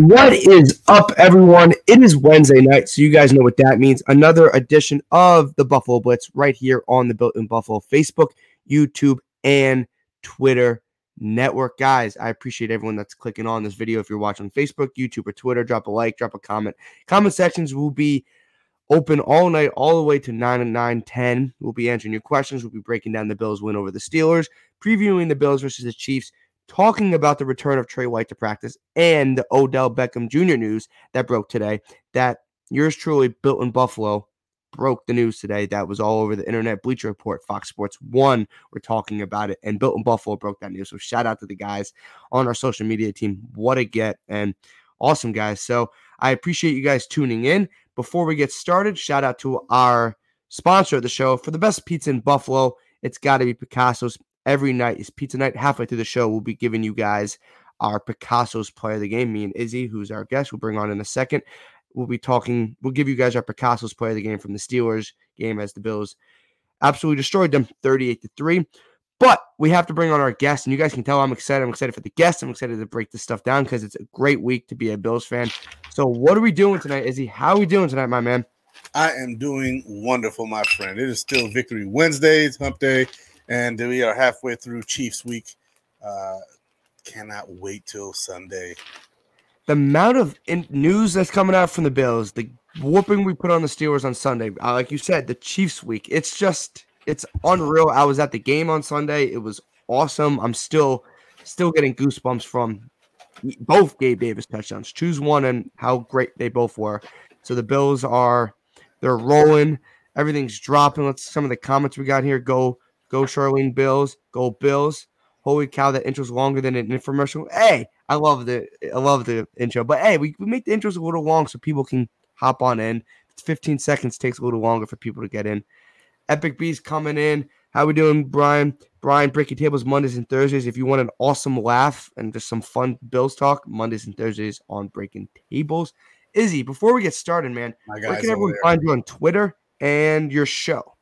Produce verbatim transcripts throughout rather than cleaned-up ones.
What is up, everyone? It is Wednesday night, so you guys know what that means. Another edition of the Buffalo Blitz right here on the Built in Buffalo Facebook, YouTube, and Twitter network. Guys, I appreciate everyone that's clicking on this video. If you're watching on Facebook, YouTube, or Twitter, drop a like, drop a comment. Comment sections will be open all night, all the way to nine and nine ten. We'll be answering your questions. We'll be breaking down the Bills' win over the Steelers, previewing the Bills versus the Chiefs, talking about the return of Trey White to practice and the Odell Beckham Junior news that broke today. That yours truly, Built in Buffalo, broke the news today. That was all over the internet. Bleacher Report, Fox Sports One were talking about it, and Built in Buffalo broke that news. So shout out to the guys on our social media team. What a get, and awesome, guys. So I appreciate you guys tuning in. Before we get started, shout out to our sponsor of the show. For the best pizza in Buffalo, it's got to be Picasso's. Every night is pizza night. Halfway through the show, we'll be giving you guys our Picasso's player of the game. Me and Izzy, who's our guest, we'll bring on in a second. We'll be talking. We'll give you guys our Picasso's player of the game from the Steelers game as the Bills absolutely destroyed them thirty-eight to three. But we have to bring on our guest, and you guys can tell I'm excited. I'm excited for the guest. I'm excited to break this stuff down because it's a great week to be a Bills fan. So what are we doing tonight, Izzy? How are we doing tonight, my man? I am doing wonderful, my friend. It is still Victory Wednesdays, hump day. And we are halfway through Chiefs week. Uh, cannot wait till Sunday. The amount of in- news that's coming out from the Bills, the whooping we put on the Steelers on Sunday, uh, like you said, the Chiefs week. It's just, it's unreal. I was at the game on Sunday. It was awesome. I'm still, still getting goosebumps from both Gabe Davis touchdowns. Choose one and how great they both were. So the Bills are, they're rolling. Everything's dropping. Let's some of the comments we got here go. Go Charlene Bills. Go Bills. Holy cow, that intro's longer than an infomercial. Hey, I love the I love the intro. But hey, we, we make the intros a little long so people can hop on in. It's fifteen seconds, takes a little longer for people to get in. Epic B's coming in. How we doing, Brian? Brian, Breaking Tables Mondays and Thursdays. If you want an awesome laugh and just some fun Bills talk, Mondays and Thursdays on Breaking Tables. Izzy, before we get started, man, where can everyone find you on Twitter and your show?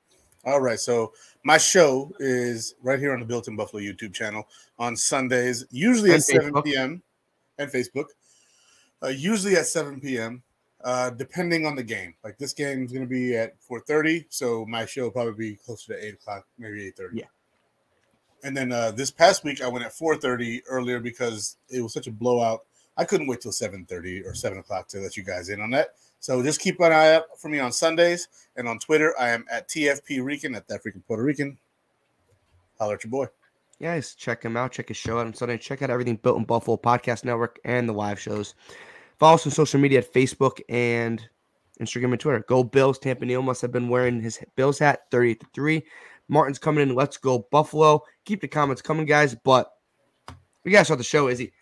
All right, so my show is right here on the Built in Buffalo YouTube channel on Sundays, usually at seven p.m. and Facebook, uh, usually at seven p.m., uh, depending on the game. Like this game is going to be at four thirty, so my show will probably be closer to eight o'clock, maybe eight thirty. Yeah. And then uh, this past week, I went at four thirty earlier because it was such a blowout. I couldn't wait till seven thirty or seven o'clock to let you guys in on that. So just keep an eye out for me on Sundays. And on Twitter, I am at T F P Rican, at That Freaking Puerto Rican. Holler at your boy. Yes, check him out. Check his show out on Sunday. Check out everything Built in Buffalo Podcast Network and the live shows. Follow us on social media at Facebook and Instagram and Twitter. Go Bills. Tampa Neal must have been wearing his Bills hat, thirty-eight to three. Martin's coming in. Let's go Buffalo. Keep the comments coming, guys. But we got to start the show, Izzy.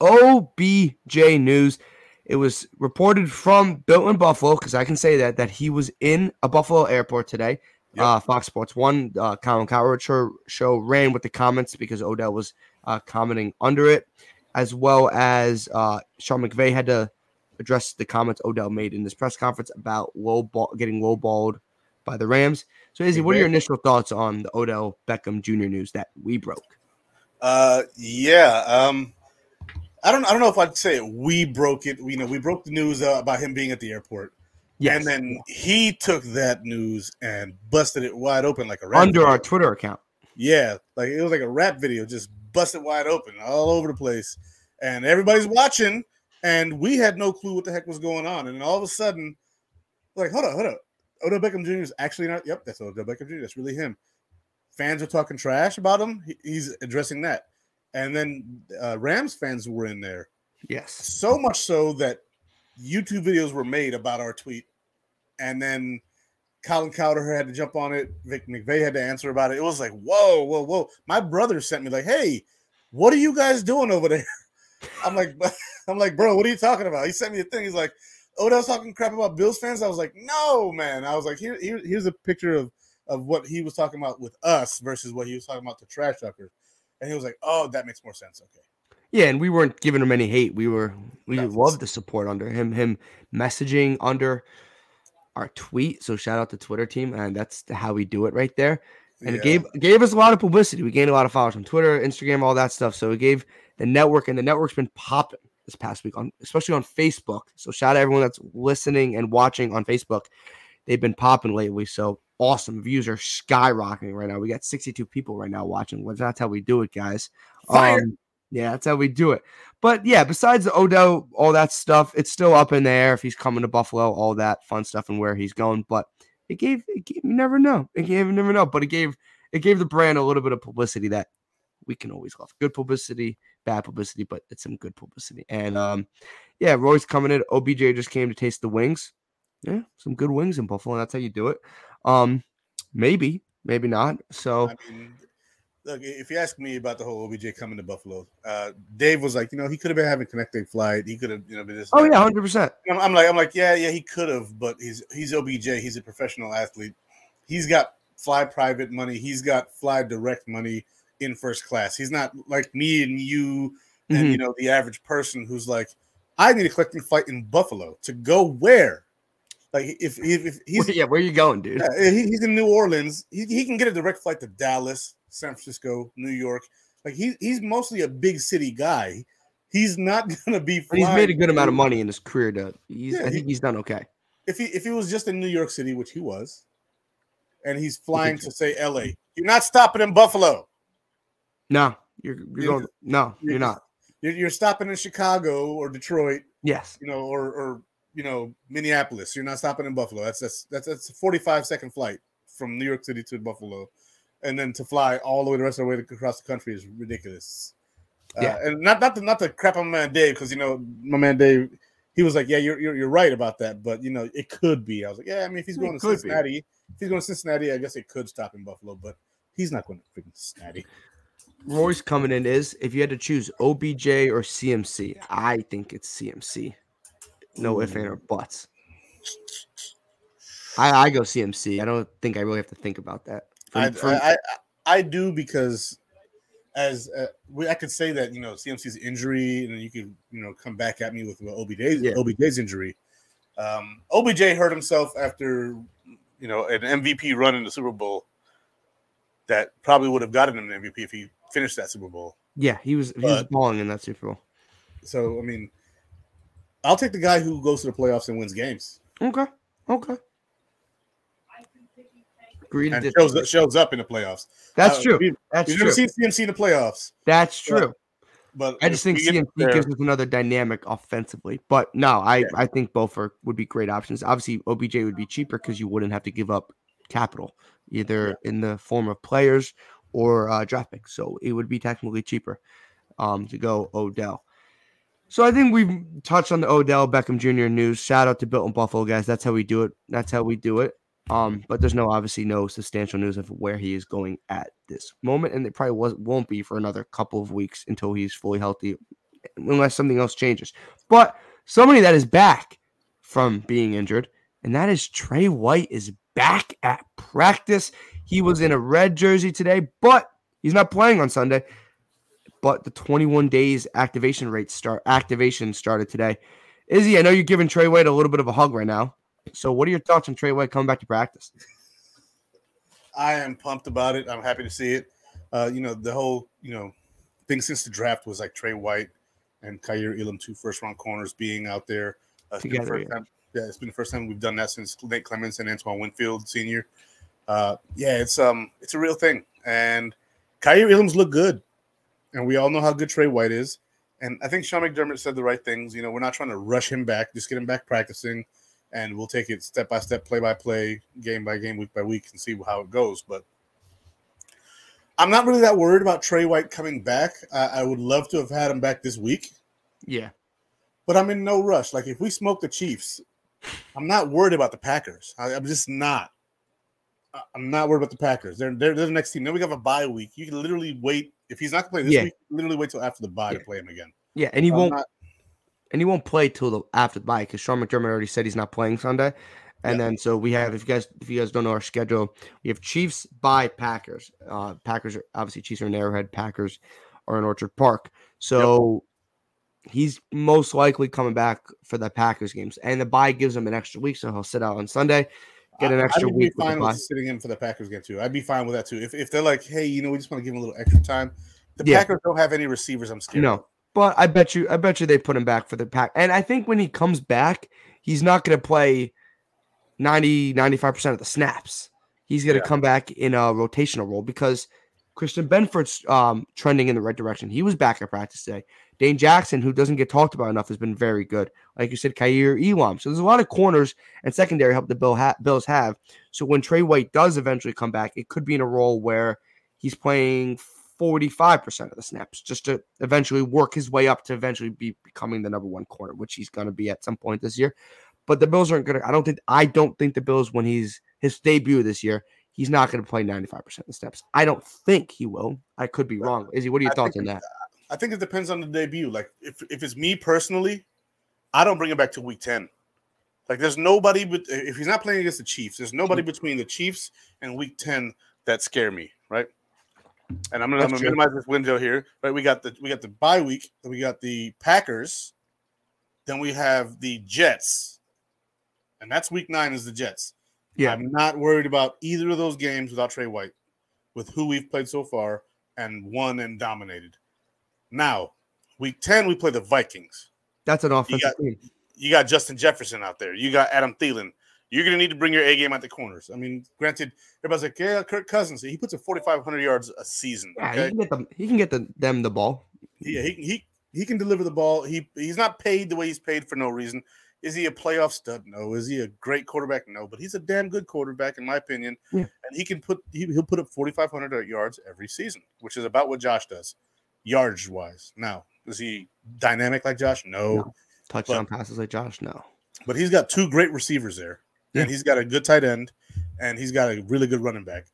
O B J news. It was reported from Built in Buffalo, because I can say that, that he was in a Buffalo airport today. Yep. Uh, Fox Sports One, uh, Colin Cowherd's show, show ran with the comments because Odell was uh, commenting under it, as well as uh, Sean McVay had to address the comments Odell made in this press conference about low ball, getting lowballed by the Rams. So, Izzy, what are your initial thoughts on the Odell Beckham Junior news that we broke? Uh, yeah, um, I don't, I don't know if I'd say we broke it. We, you know, we broke the news uh, about him being at the airport. Yes. And then he took that news and busted it wide open like a rat under video. Our Twitter account. Yeah, like it was like a rap video, just busted wide open all over the place, and everybody's watching. And we had no clue what the heck was going on. And then all of a sudden, like, hold up, hold up. Odell Beckham Junior is actually not. Yep, that's Odell Beckham Junior That's really him. Fans are talking trash about him. He, he's addressing that. And then uh, Rams fans were in there. Yes. So much so that YouTube videos were made about our tweet. And then Colin Cowherd had to jump on it. Vic McVay had to answer about it. It was like, whoa, whoa, whoa. My brother sent me like, hey, what are you guys doing over there? I'm like, I'm like, bro, what are you talking about? He sent me a thing. He's like, Odell's talking crap about Bills fans. I was like, no, man. I was like, here, here here's a picture of, of what he was talking about with us versus what he was talking about to trash talkers. And he was like, oh, that makes more sense. Okay. Yeah, and we weren't giving him any hate. We were we That's loved awesome. The support under him, him messaging under our tweet. So shout out to Twitter team, and that's how we do it right there. And yeah. it gave gave us a lot of publicity. We gained a lot of followers on Twitter, Instagram, all that stuff. So it gave the network, and the network's been popping this past week, on especially on Facebook. So shout out to everyone that's listening and watching on Facebook. They've been popping lately. So awesome. Views are skyrocketing right now. We got sixty-two people right now watching. That's how we do it, guys. Fire. Um, yeah, that's how we do it. But yeah, besides the Odell, all that stuff, it's still up in the air if he's coming to Buffalo, all that fun stuff and where he's going. But It gave, it gave, you never know. It gave, you never know. But it gave, it gave the brand a little bit of publicity that we can always love. Good publicity, bad publicity, but it's some good publicity. And um, yeah, Roy's coming in. O B J just came to taste the wings. Yeah, some good wings in Buffalo. And that's how you do it. Um, maybe, maybe not. So, I mean, look, if you ask me about the whole O B J coming to Buffalo, uh, Dave was like, you know, he could have been having connecting flight. He could have, you know, been this. Oh yeah, hundred percent. I'm like, I'm like, yeah, yeah, he could have, but he's he's O B J. He's a professional athlete. He's got fly private money. He's got fly direct money in first class. He's not like me and you, and mm-hmm. you know, the average person who's like, I need a connecting flight in Buffalo to go where. Like if if, if he's yeah, where are you going, dude? Yeah, he, he's in New Orleans. He he can get a direct flight to Dallas, San Francisco, New York. Like he he's mostly a big city guy. He's not gonna be. Flying. He's made a good amount of money in his career. To he's, yeah, I think he, he's done okay. If he if he was just in New York City, which he was, and he's flying to say L A, you're not stopping in Buffalo. No, you're you're, you're going. No, you're, you're not. You're, you're stopping in Chicago or Detroit. Yes, you know, or or you know, Minneapolis. You're not stopping in Buffalo. That's that's that's, that's a forty-five second flight from New York City to Buffalo. And then to fly all the way the rest of the way across the country is ridiculous. Yeah, uh, and not not to not to crap on my man Dave, because you know my man Dave, he was like, yeah, you're you're you're right about that, but you know it could be. I was like, yeah, I mean if he's going it to Cincinnati, be. if he's going to Cincinnati, I guess it could stop in Buffalo, but he's not going to freaking Cincinnati. Roy's coming in is if you had to choose O B J or C M C, I think it's C M C. No ifs, ands, or buts. I I go C M C. I don't think I really have to think about that. I, I I do because as uh, we, I could say that you know C M C's injury, and then you could you know come back at me with well, O B J's yeah. O B J's injury. Um, O B J hurt himself after you know an M V P run in the Super Bowl that probably would have gotten him an M V P if he finished that Super Bowl. Yeah, he was but, he was balling in that Super Bowl. So I mean, I'll take the guy who goes to the playoffs and wins games. Okay. Okay. And shows up, shows up in the playoffs. That's uh, true. We've, That's we've true. Never seen C M C in the playoffs. That's true. But, but I just think C M C there, gives us another dynamic offensively. But no, I, yeah. I think both are, would be great options. Obviously, O B J would be cheaper because you wouldn't have to give up capital, either yeah. in the form of players or uh, draft picks. So it would be technically cheaper um, to go Odell. So I think we've touched on the Odell Beckham Junior news. Shout out to Built in Buffalo, guys. That's how we do it. That's how we do it. Um, but there's no obviously no substantial news of where he is going at this moment, and it probably was, won't be for another couple of weeks until he's fully healthy, unless something else changes. But somebody that is back from being injured and that is Trey White is back at practice. He was in a red jersey today, but he's not playing on Sunday. But the twenty-one days activation rate start activation started today. Izzy, I know you're giving Trey White a little bit of a hug right now. So what are your thoughts on Trey White coming back to practice? I am pumped about it. I'm happy to see it. Uh, you know, the whole, you know, thing since the draft was like Trey White and Kyrie Elam, two first-round corners, being out there. Uh, it's Together, been the first yeah. time, yeah, it's been the first time we've done that since Nate Clemens and Antoine Winfield Senior Uh, yeah, it's um, it's a real thing. And Kyrie Elam's look good. And we all know how good Trey White is. And I think Sean McDermott said the right things. You know, we're not trying to rush him back. Just get him back practicing. And we'll take it step by step, play by play, game by game, week by week, and see how it goes. But I'm not really that worried about Trey White coming back. I, I would love to have had him back this week. Yeah. But I'm in no rush. Like, if we smoke the Chiefs, I'm not worried about the Packers. I, I'm just not. I, I'm not worried about the Packers. They're, they're, they're the next team. Then we have a bye week. You can literally wait. If he's not going to play this yeah. week, literally wait till after the bye yeah. to play him again. Yeah, and he I'm won't. Not, And he won't play till the, after the bye because Sean McDermott already said he's not playing Sunday. And yeah. then so we have, if you guys if you guys don't know our schedule, we have Chiefs by Packers. Uh, Packers are obviously Chiefs are in Arrowhead. Packers are in Orchard Park. So yep. he's most likely coming back for the Packers games. And the bye gives him an extra week, so he'll sit out on Sunday, get an extra I'd be week. I'd be fine with, with sitting in for the Packers game too. I'd be fine with that too. If if they're like, hey, you know, we just want to give him a little extra time. The yeah. Packers don't have any receivers. I'm scared. No. But I bet you, I bet you they put him back for the pack. And I think when he comes back, he's not going to play ninety, ninety-five percent of the snaps. He's going to yeah. come back in a rotational role because Christian Benford's um, trending in the right direction. He was back at practice today. Dane Jackson, who doesn't get talked about enough, has been very good. Like you said, Kyrie Elam. So there's a lot of corners and secondary help the Bill ha- Bills have. So when Trey White does eventually come back, it could be in a role where he's playing forty-five percent of the snaps just to eventually work his way up to eventually be becoming the number one corner, which he's going to be at some point this year. But the Bills aren't going to, I don't think, I don't think the Bills, when he's his debut this year, he's not going to play ninety-five percent of the snaps. I don't think he will. I could be wrong. Izzy, what are your I thoughts think, on that? I think it depends on the debut. Like if, if it's me personally, I don't bring him back to week ten. Like there's nobody, but if he's not playing against the Chiefs, there's nobody between the Chiefs and week ten that scare me. Right. And I'm gonna, I'm gonna minimize this window here, right? We got the we got the bye week, then we got the Packers, then we have the Jets, and that's week nine is the Jets. Yeah, I'm not worried about either of those games without Trey White, with who we've played so far and won and dominated. Now, week ten we play the Vikings. That's an offensive you got, team. You got Justin Jefferson out there. You got Adam Thielen. You're going to need to bring your A game at the corners. I mean, granted, everybody's like, yeah, Kirk Cousins. He puts up forty-five hundred yards a season. Okay? Yeah, he can get, them, he can get the, them the ball. Yeah, he, he he can deliver the ball. He He's not paid the way he's paid for no reason. Is he a playoff stud? No. Is he a great quarterback? No. But he's a damn good quarterback, in my opinion. Yeah. And he can put he, he'll put up forty-five hundred yards every season, which is about what Josh does, yardage-wise. Now, is he dynamic like Josh? No. no. Touchdown but, passes like Josh? No. But he's got two great receivers there. Yeah. And he's got a good tight end, and he's got a really good running back.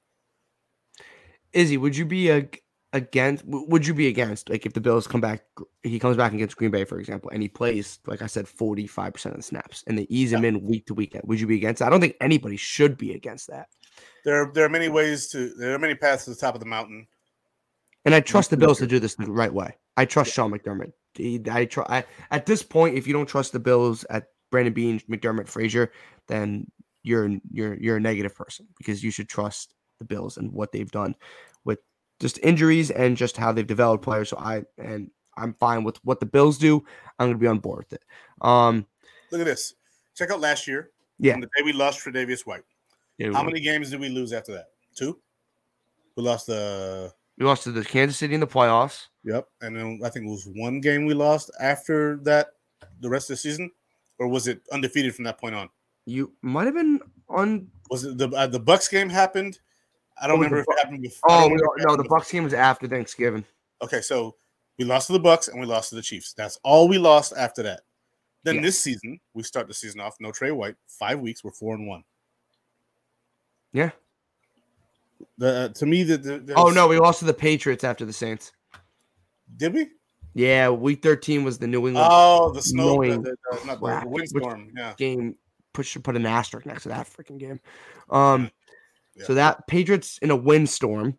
Izzy, would you be a, against? Would you be against like if the Bills come back? He comes back against Green Bay, for example, and he plays like I said, forty-five percent of the snaps, and they ease him yeah. in week to week. Would you be against that? I don't think anybody should be against that. There, there are many ways to. There are many paths to the top of the mountain, and I trust the Bills to do this the right way. I trust yeah. Sean McDermott. He, I try I, at this point. If you don't trust the Bills at Brandon Bean, McDermott, Frazier, then you're you're you're a negative person because you should trust the Bills and what they've done with just injuries and just how they've developed players. So I and I'm fine with what the Bills do. I'm gonna be on board with it. Um, Look at this. Check out last year. Yeah. On the day we lost Tre'Davious White. Yeah, how many games did we lose after that? Two. We lost the. We lost to the Kansas City in the playoffs. Yep, and then I think it was one game we lost after that. The rest of the season. Or was it undefeated from that point on? You might have been on. Was it the uh, the Bucs game happened? I don't remember if it happened before. Oh no, no, the Bucs game was after Thanksgiving. Okay, so we lost to the Bucs and we lost to the Chiefs. That's all we lost after that. Then yes. this season, we start the season off no Trey White. Five weeks, we're four and one. Yeah. The uh, to me the, the oh no, we lost to the Patriots after the Saints. Did we? Yeah, week thirteen was the New England. Oh, the snow, the, the, the, not the windstorm yeah. game put, should put an asterisk next to that freaking game. Um, yeah. So that Patriots in a windstorm,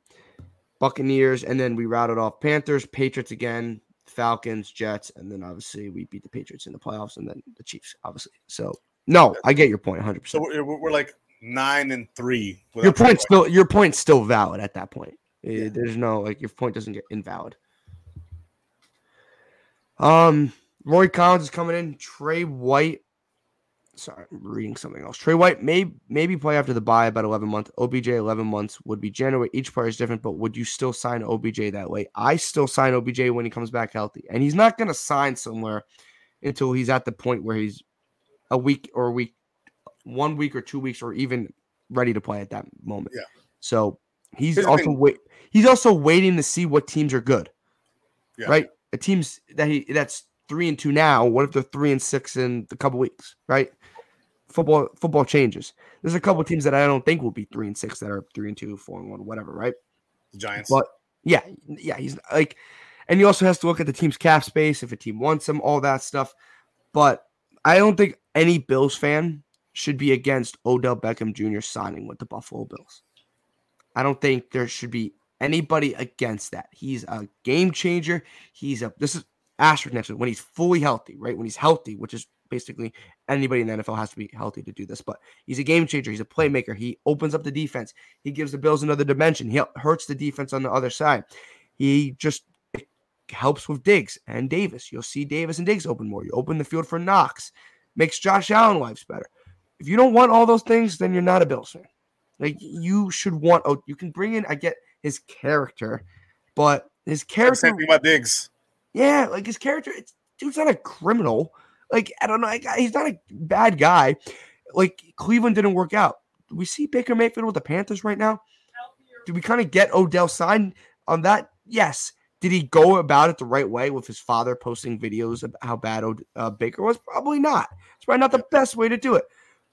Buccaneers, and then we routed off Panthers, Patriots again, Falcons, Jets, and then obviously we beat the Patriots in the playoffs, and then the Chiefs, obviously. So no, I get your point, one hundred percent. So we're, we're like nine and three. Your point's still your point's still valid at that point. Yeah. There's no like your point doesn't get invalid. Um, Roy Collins is coming in. Trey White. Sorry, I'm reading something else. Trey White may maybe play after the bye about eleven months. O B J eleven months would be January. Each player is different, but would you still sign O B J that way? I still sign O B J when he comes back healthy, and he's not going to sign somewhere until he's at the point where he's a week or a week, one week or two weeks, or even ready to play at that moment. Yeah. So he's Here's also wait. He's also waiting to see what teams are good. Yeah. Right. A teams that he that's three and two now. What if they're three and six in a couple weeks? Right. Football football changes. There's a couple of teams that I don't think will be three and six that are three and two, four and one, whatever, right? The Giants. But yeah, yeah, he's like, and he also has to look at the team's cap space if a team wants him, all that stuff. But I don't think any Bills fan should be against Odell Beckham Junior signing with the Buffalo Bills. I don't think there should be anybody against that. He's a game changer. He's a this is asterisk next to when he's fully healthy, right? When he's healthy, which is basically anybody in the N F L has to be healthy to do this, but he's a game changer. He's a playmaker. He opens up the defense. He gives the Bills another dimension. He hurts the defense on the other side. He just helps with Diggs and Davis. You'll see Davis and Diggs open more. You open the field for Knox. Makes Josh Allen lives better. If you don't want all those things, then you're not a Bills fan. Like you should want. Oh, you can bring in. I get his character, but his character. Same thing about Diggs. Yeah, like his character. It's, dude's not a criminal. Like I don't know. Like, he's not a bad guy. Like Cleveland didn't work out. Do we see Baker Mayfield with the Panthers right now? Did we kind of get Odell signed on that? Yes. Did he go about it the right way with his father posting videos of how bad uh, Baker was? Probably not. It's probably not the best way to do it.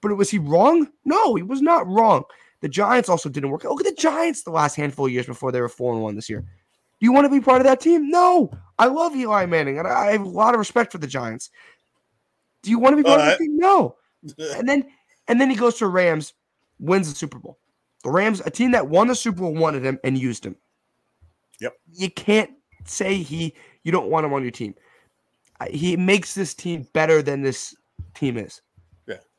But was he wrong? No, he was not wrong. The Giants also didn't work out. Look at the Giants the last handful of years before they were four and one this year. Do you want to be part of that team? No. I love Eli Manning, and I have a lot of respect for the Giants. Do you want to be part All of right. that team? No. And then and then he goes to Rams, wins the Super Bowl. The Rams, a team that won the Super Bowl, wanted him and used him. Yep. You can't say he you don't want him on your team. He makes this team better than this team is.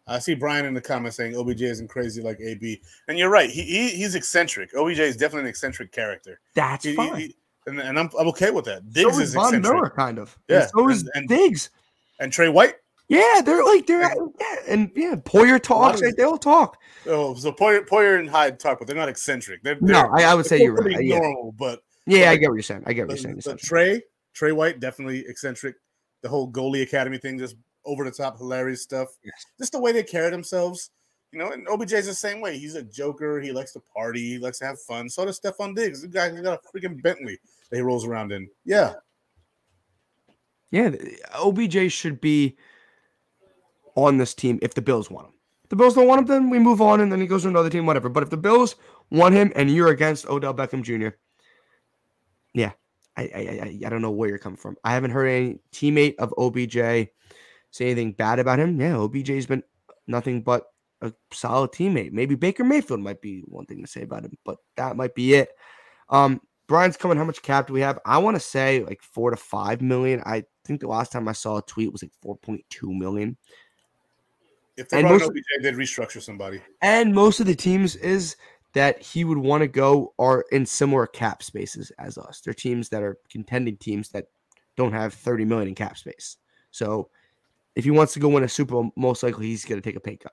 I see Brian in the comments saying O B J isn't crazy like A B, and you're right. He, he he's eccentric. O B J is definitely an eccentric character. That's he, fine, he, and, and I'm I'm okay with that. Diggs so is, is Von Miller kind of. Yeah, and so is and, and, Diggs and Trey White. Yeah, they're like they're and, yeah, and yeah, Poyer talks. They, they'll talk. Oh, so Poyer Poyer and Hyde talk, but they're not eccentric. They're, they're, no, I, I would say you're right. Normal, yeah. but yeah, like, I get what you're saying. I get what you're saying. The, the Trey Trey White definitely eccentric. The whole goalie academy thing just. Over the top, hilarious stuff. Yes. Just the way they carry themselves, you know. And O B J is the same way. He's a joker. He likes to party. He likes to have fun. So does Stephon Diggs. The guy got a freaking Bentley that he rolls around in. Yeah, yeah. O B J should be on this team if the Bills want him. If the Bills don't want him, then we move on, and then he goes to another team, whatever. But if the Bills want him, and you're against Odell Beckham Junior, yeah, I I I, I don't know where you're coming from. I haven't heard any teammate of O B J. Say anything bad about him? Yeah, O B J's been nothing but a solid teammate. Maybe Baker Mayfield might be one thing to say about him, but that might be it. Um, Brian's coming. How much cap do we have? I want to say like four to five million. I think the last time I saw a tweet was like four point two million. If they brought O B J, they'd restructure somebody. And most of the teams is that he would want to go are in similar cap spaces as us. They're teams that are contending teams that don't have thirty million in cap space. So. If he wants to go win a Super Bowl, most likely he's going to take a pay cut.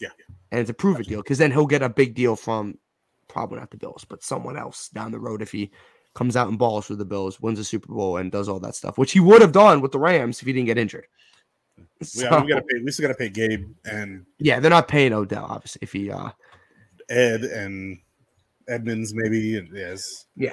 Yeah. And it's a proven deal because then he'll get a big deal from probably not the Bills, but someone else down the road if he comes out and balls with the Bills, wins a Super Bowl, and does all that stuff, which he would have done with the Rams if he didn't get injured. So, yeah, we got to pay. We still got to pay Gabe and. Yeah, they're not paying Odell, obviously. If he. Uh, Ed and Edmonds, maybe. And yes. Yeah.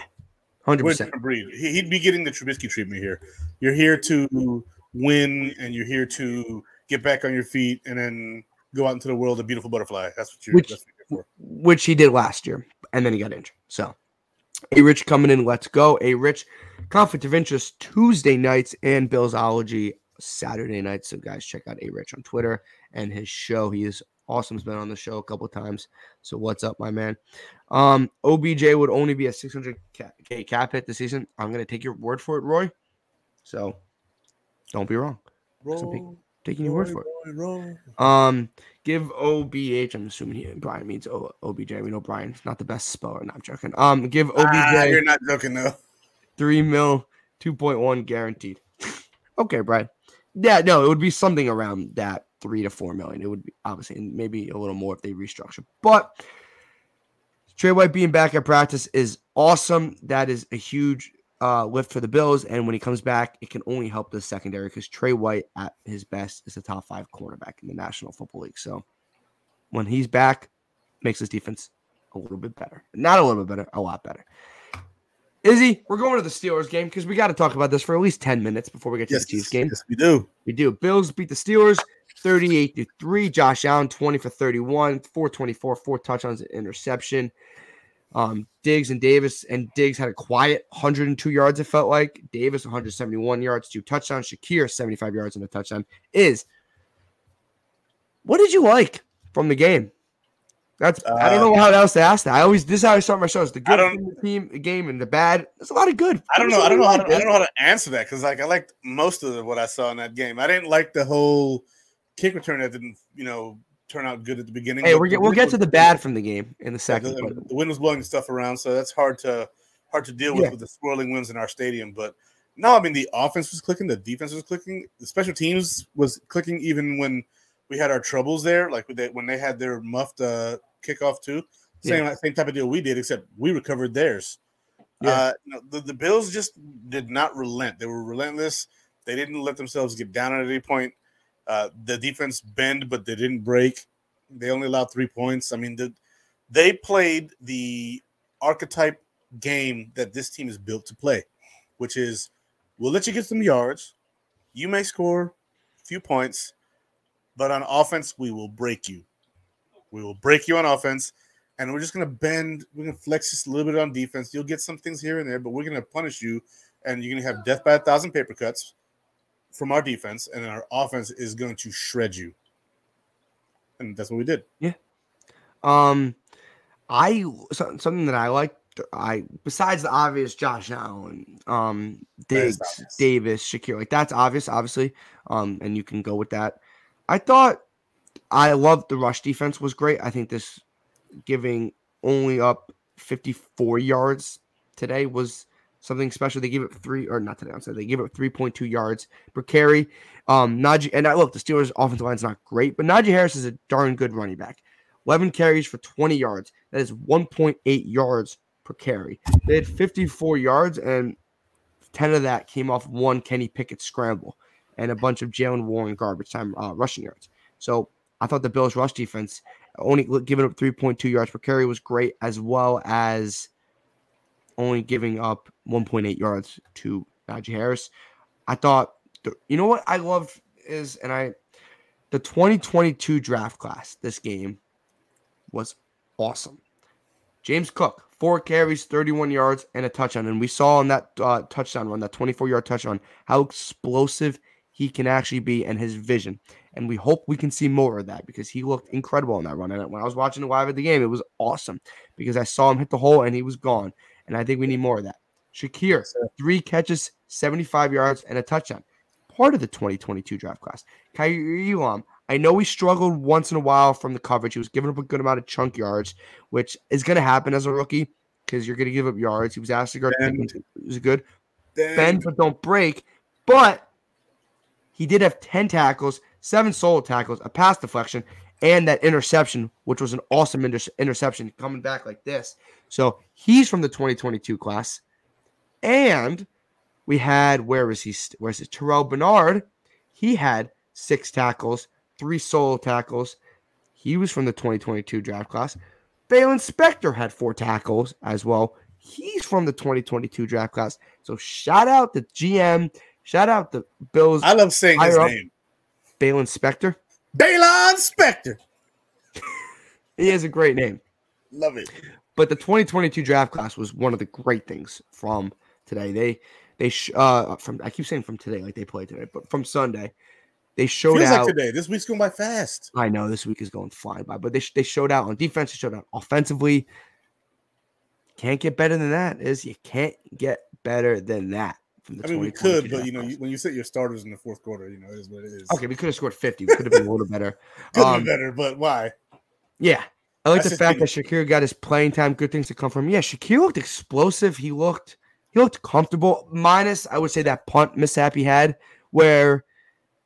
one hundred percent. He'd be getting the Trubisky treatment here. You're here to. Win and you're here to get back on your feet and then go out into the world a beautiful butterfly. That's what you're, which, that's what you're here for. Which he did last year, and then he got injured. So, A Rich coming in. Let's go. A Rich conflict of interest Tuesday nights and Billsology Saturday nights. So, guys, check out A Rich on Twitter and his show. He is awesome. He's been on the show a couple of times. So what's up, my man? Um, O B J would only be a six hundred K cap hit this season. I'm going to take your word for it, Roy. So don't be wrong. Roy, taking your Roy, word for it. Roy, Roy. Um, give O B H. I'm assuming he Brian means O B J. We know Brian's not the best speller. No, I'm joking. Um, give O B J. Ah, you're not joking though. Three mil, two point one guaranteed. Okay, Brian. Yeah, no, it would be something around that three to four million. It would be obviously, and maybe a little more if they restructure. But Trey White being back at practice is awesome. That is a huge Uh, lift for the Bills, and when he comes back, it can only help the secondary because Trey White at his best is a top five cornerback in the National Football League. So when he's back, makes his defense a little bit better. Not a little bit better, a lot better. Izzy, we're going to the Steelers game because we got to talk about this for at least ten minutes before we get to yes, the Chiefs game. Yes, we do. We do. Bills beat the Steelers thirty-eight to three. Josh Allen, twenty for thirty-one, four twenty-four, four touchdowns and interception. Um, Diggs and Davis, and Diggs had a quiet one hundred two yards, it felt like. Davis, one hundred seventy-one yards, two touchdowns. Shakir, seventy-five yards and a touchdown. Is, what did you like from the game? That's uh, I don't know how else to ask that. I always, this is how I start my shows. The good from the team, the game, and the bad. There's a lot of good. I don't know. I don't know, how to, I don't know how to answer that because, like, I liked most of what I saw in that game. I didn't like the whole kick return that didn't, you know, turn out good at the beginning. Hey, we're get, we'll get to the bad from the game in the second. Yeah, the, the wind was blowing stuff around, so that's hard to hard to deal with yeah. with the swirling winds in our stadium. But no, I mean the offense was clicking, the defense was clicking, the special teams was clicking. Even when we had our troubles there, like they, when they had their muffed uh, kickoff too, same yeah. same type of deal we did, except we recovered theirs. Yeah. Uh, you know, the, the Bills just did not relent. They were relentless. They didn't let themselves get down at any point. Uh, the defense bend, but they didn't break. They only allowed three points. I mean, the, they played the archetype game that this team is built to play, which is we'll let you get some yards. You may score a few points, but on offense, we will break you. We will break you on offense, and we're just going to bend. We're going to flex just a little bit on defense. You'll get some things here and there, but we're going to punish you, and you're going to have death by a thousand paper cuts from our defense, and our offense is going to shred you. And that's what we did. Yeah. Um, I so, something that I liked, I besides the obvious Josh Allen, um, Diggs, Davis, Shakir, like that's obvious, obviously. Um, and you can go with that. I thought I loved the rush defense was great. I think this giving only up fifty-four yards today was something special. They gave up three, or not today, I'm sorry. They gave up three point two yards per carry. Um, Najee, and I, look, the Steelers' offensive line is not great, but Najee Harris is a darn good running back. eleven carries for twenty yards. That is one point eight yards per carry. They had fifty-four yards, and ten of that came off one Kenny Pickett scramble and a bunch of Jalen Warren garbage time uh, rushing yards. So I thought the Bills' rush defense, only giving up three point two yards per carry, was great, as well as only giving up one point eight yards to Najee Harris. I thought, the, you know what I loved is, and I, the twenty twenty-two draft class, this game was awesome. James Cook, four carries, thirty-one yards, and a touchdown. And we saw on that uh, touchdown run, that twenty-four-yard touchdown, how explosive he can actually be and his vision. And we hope we can see more of that because he looked incredible on that run. And when I was watching the live at the game, it was awesome because I saw him hit the hole and he was gone. And I think we need more of that. Shakir, three catches, seventy-five yards, and a touchdown. Part of the twenty twenty-two draft class. Kyrie Elam, I know he struggled once in a while from the coverage. He was giving up a good amount of chunk yards, which is going to happen as a rookie because you're going to give up yards. He was asked to guard. It was good. Bend. Bend, but don't break. But he did have ten tackles, seven solo tackles, a pass deflection, and that interception, which was an awesome inter- interception coming back like this. So he's from the twenty twenty-two class. And we had, where is he? Where is it? Terrell Bernard. He had six tackles, three solo tackles. He was from the twenty twenty-two draft class. Balen Spector had four tackles as well. He's from the twenty twenty-two draft class. So shout out the G M. Shout out the Bills. I love saying his up. name. Balen Spector. Balen Spector. He has a great name. Love it. But the twenty twenty-two draft class was one of the great things from today. They, they, sh- uh, from I keep saying from today, like they played today, but from Sunday, They showed Feels out like today. This week's going by fast. I know this week is going flying by, but they they showed out on defense. They showed out offensively. Can't get better than that. Is you can't get better than that. From the I mean, we could, but you know, you, when you set your starters in the fourth quarter, you know, it is what it is. Okay, we could have scored fifty. We could have been a little better. Could um, be better, but why? Yeah, I like That's the fact that Shakir got his playing time. Good things to come from. Yeah, Shakir looked explosive. He looked he looked comfortable. Minus, I would say that punt mishap he had where.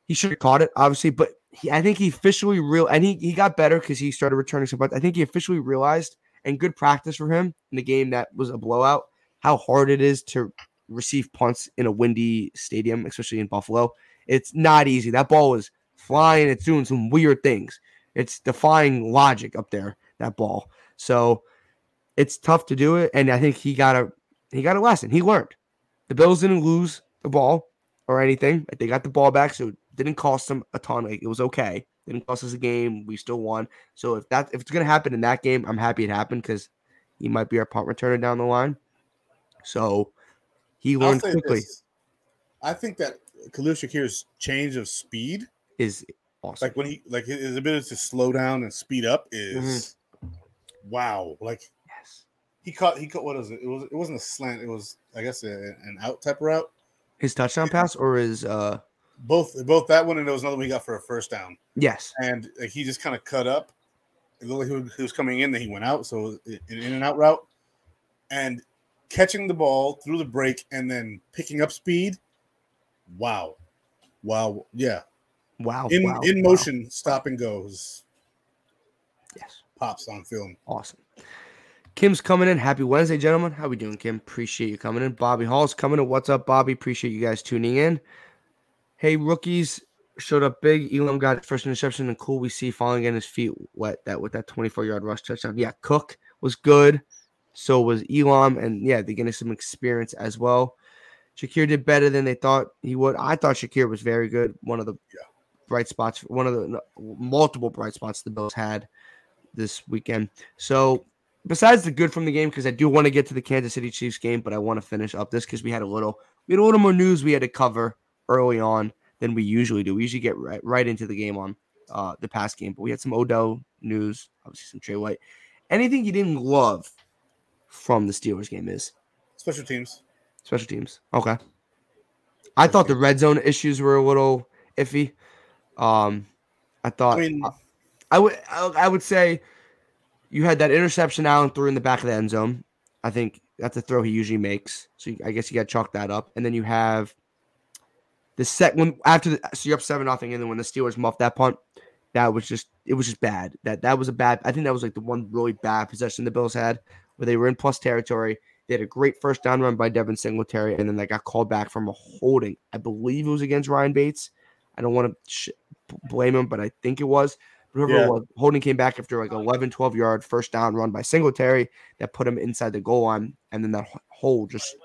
He should have caught it, obviously, but he, I think he officially real and he, he got better because he started returning some punts. I think he officially realized, and good practice for him in the game that was a blowout, how hard it is to receive punts in a windy stadium, especially in Buffalo. It's not easy. That ball was flying. It's doing some weird things. It's defying logic up there, that ball. So it's tough to do it, and I think he got a he got a lesson. He learned. The Bills didn't lose the ball or anything. They got the ball back, so didn't cost them a ton. Like, it was okay. Didn't cost us a game. We still won. So if that if it's gonna happen in that game, I'm happy it happened because he might be our punt returner down the line. So he learned quickly. This. I think that Khalil Shakir's change of speed is awesome. Like when he like his ability to slow down and speed up is mm-hmm. wow. Like yes, he caught he caught what is it? It was it wasn't a slant. It was I guess a, an out type route. His touchdown it, pass or his uh. Both, both that one and there was another one he got for a first down. Yes, and uh, he just kind of cut up. It looked like he was coming in, then he went out. So an in and out route, and catching the ball through the break and then picking up speed. Wow, wow, yeah, wow. In wow, in motion, wow. Stop and goes. Yes, pops on film. Awesome. Kim's coming in. Happy Wednesday, gentlemen. How we doing, Kim? Appreciate you coming in. Bobby Hall's coming in. What's up, Bobby? Appreciate you guys tuning in. Hey, rookies showed up big. Elam got his first interception, and cool we see falling in his feet wet that with that twenty-four-yard rush touchdown. Yeah, Cook was good. So was Elam, and, yeah, they're getting some experience as well. Shakir did better than they thought he would. I thought Shakir was very good, one of the yeah. bright spots, one of the multiple bright spots the Bills had this weekend. So besides the good from the game, because I do want to get to the Kansas City Chiefs game, but I want to finish up this because we had a little, we had a little more news we had to cover early on than we usually do. We usually get right, right into the game on uh, the past game, but we had some Odell news, obviously some Trey White. Anything you didn't love from the Steelers game is? Special teams. Special teams. Okay. Special I thought teams. The red zone issues were a little iffy. Um, I thought I, mean, I, I would I would say you had that interception Allen threw in the back of the end zone. I think that's a throw he usually makes. So you, I guess you got to chalk that up. And then you have The second after the, so you're up seven nothing, and then when the Steelers muffed that punt, that was just it was just bad. That that was a bad. I think that was like the one really bad possession the Bills had where they were in plus territory. They had a great first down run by Devin Singletary, and then they got called back from a holding. I believe it was against Ryan Bates. I don't want to sh- blame him, but I think it was. But whoever yeah. it was, holding came back after like eleven, twelve yard first down run by Singletary that put him inside the goal line, and then that hole just